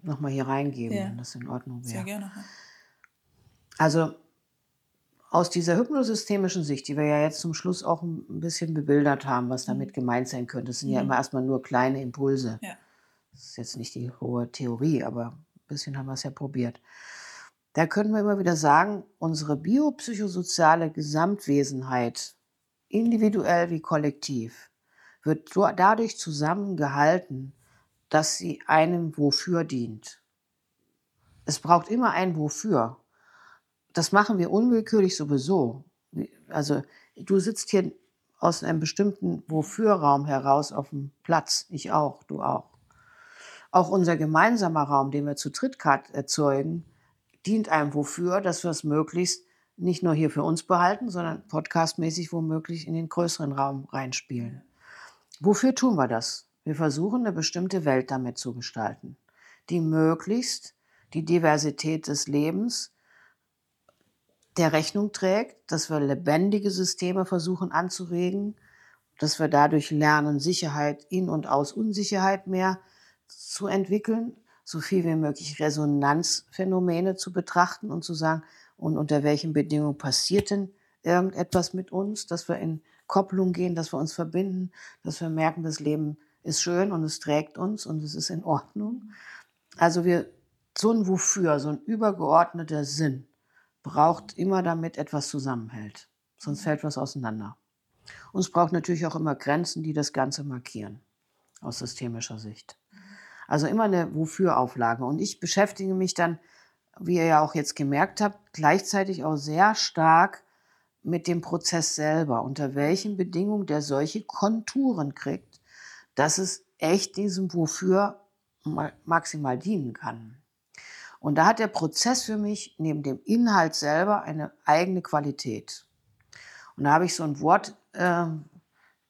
nochmal hier reingeben, wenn das in Ordnung wäre. Sehr gerne. Also aus dieser hypnosystemischen Sicht, die wir ja jetzt zum Schluss auch ein bisschen bebildert haben, was damit gemeint sein könnte. Das sind ja immer erstmal nur kleine Impulse. Ja. Das ist jetzt nicht die hohe Theorie, aber ein bisschen haben wir es ja probiert. Da können wir immer wieder sagen, unsere biopsychosoziale Gesamtwesenheit, individuell wie kollektiv, wird dadurch zusammengehalten, dass sie einem Wofür dient. Es braucht immer ein Wofür. Das machen wir unwillkürlich sowieso. Also du sitzt hier aus einem bestimmten Wofür-Raum heraus auf dem Platz. Ich auch, du auch. Auch unser gemeinsamer Raum, den wir zu dritt erzeugen, dient einem Wofür, dass wir es möglichst nicht nur hier für uns behalten, sondern podcastmäßig womöglich in den größeren Raum reinspielen. Wofür tun wir das? Wir versuchen, eine bestimmte Welt damit zu gestalten, die möglichst die Diversität des Lebens der Rechnung trägt, dass wir lebendige Systeme versuchen anzuregen, dass wir dadurch lernen, Sicherheit in und aus Unsicherheit mehr zu entwickeln, so viel wie möglich Resonanzphänomene zu betrachten und zu sagen, und unter welchen Bedingungen passiert denn irgendetwas mit uns, dass wir in Kopplung gehen, dass wir uns verbinden, dass wir merken, das Leben ist schön und es trägt uns und es ist in Ordnung. Also so ein Wofür, so ein übergeordneter Sinn braucht immer, damit etwas zusammenhält. Sonst fällt was auseinander. Und es braucht natürlich auch immer Grenzen, die das Ganze markieren, aus systemischer Sicht. Also immer eine Wofür-Auflage. Und ich beschäftige mich dann, wie ihr ja auch jetzt gemerkt habt, gleichzeitig auch sehr stark mit dem Prozess selber, unter welchen Bedingungen der solche Konturen kriegt, dass es echt diesem Wofür maximal dienen kann. Und da hat der Prozess für mich neben dem Inhalt selber eine eigene Qualität. Und da habe ich so ein Wort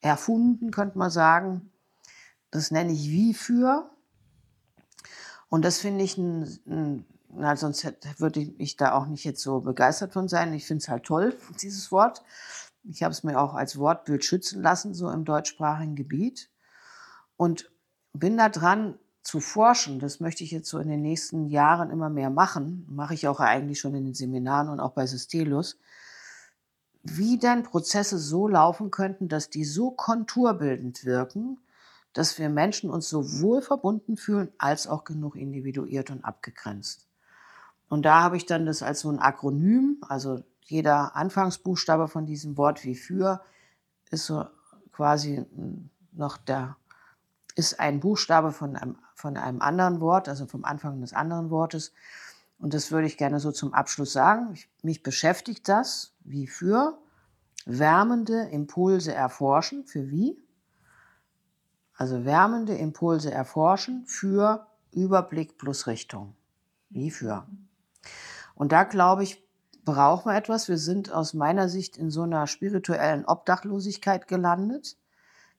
erfunden, könnte man sagen, das nenne ich Wiefür. Und das finde ich sonst würde ich da auch nicht jetzt so begeistert von sein. Ich finde es halt toll, dieses Wort. Ich habe es mir auch als Wortbild schützen lassen, so im deutschsprachigen Gebiet. Und bin da dran zu forschen. Das möchte ich jetzt so in den nächsten Jahren immer mehr machen. Mache ich auch eigentlich schon in den Seminaren und auch bei Systelios. Wie denn Prozesse so laufen könnten, dass die so konturbildend wirken, dass wir Menschen uns sowohl verbunden fühlen, als auch genug individuiert und abgegrenzt. Und da habe ich dann das als so ein Akronym, also jeder Anfangsbuchstabe von diesem Wort wie für, ist so quasi noch ist ein Buchstabe von einem anderen Wort, also vom Anfang des anderen Wortes. Und das würde ich gerne so zum Abschluss sagen. Mich beschäftigt das, wie für, wärmende Impulse erforschen, für wie? Also wärmende Impulse erforschen für Überblick plus Richtung. Wie für. Und da, glaube ich, brauchen wir etwas. Wir sind aus meiner Sicht in so einer spirituellen Obdachlosigkeit gelandet.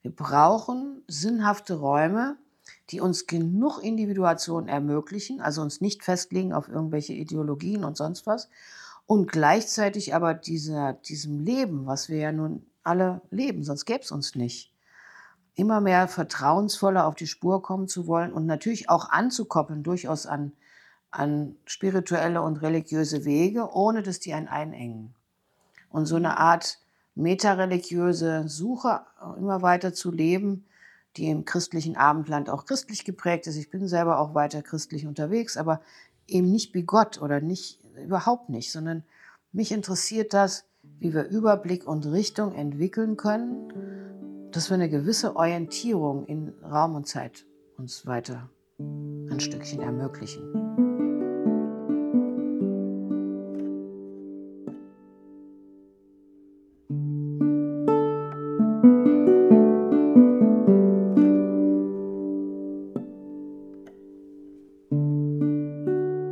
Wir brauchen sinnhafte Räume, die uns genug Individuation ermöglichen, also uns nicht festlegen auf irgendwelche Ideologien und sonst was. Und gleichzeitig aber diesem Leben, was wir ja nun alle leben, sonst gäbe es uns nicht, immer mehr vertrauensvoller auf die Spur kommen zu wollen und natürlich auch anzukoppeln, durchaus an spirituelle und religiöse Wege, ohne dass die einen einengen. Und so eine Art metareligiöse Suche immer weiter zu leben, die im christlichen Abendland auch christlich geprägt ist. Ich bin selber auch weiter christlich unterwegs, aber eben nicht bigott oder nicht, überhaupt nicht, sondern mich interessiert das, wie wir Überblick und Richtung entwickeln können, dass wir eine gewisse Orientierung in Raum und Zeit uns weiter ein Stückchen ermöglichen.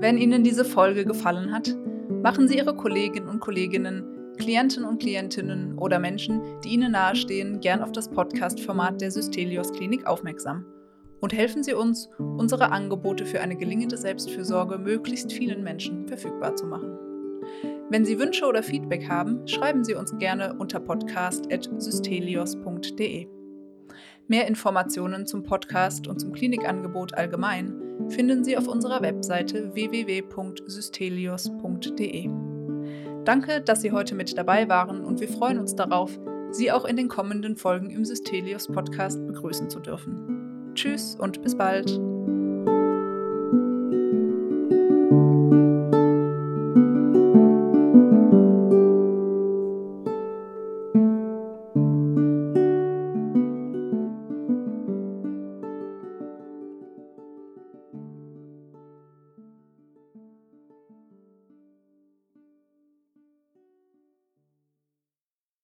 Wenn Ihnen diese Folge gefallen hat, machen Sie Ihre Kolleginnen und Kollegen, Klienten und Klientinnen oder Menschen, die Ihnen nahestehen, gern auf das Podcast-Format der Systelios-Klinik aufmerksam. Und helfen Sie uns, unsere Angebote für eine gelingende Selbstfürsorge möglichst vielen Menschen verfügbar zu machen. Wenn Sie Wünsche oder Feedback haben, schreiben Sie uns gerne unter podcast@systelios.de. Mehr Informationen zum Podcast und zum Klinikangebot allgemein finden Sie auf unserer Webseite www.systelios.de. Danke, dass Sie heute mit dabei waren und wir freuen uns darauf, Sie auch in den kommenden Folgen im Systelios-Podcast begrüßen zu dürfen. Tschüss und bis bald!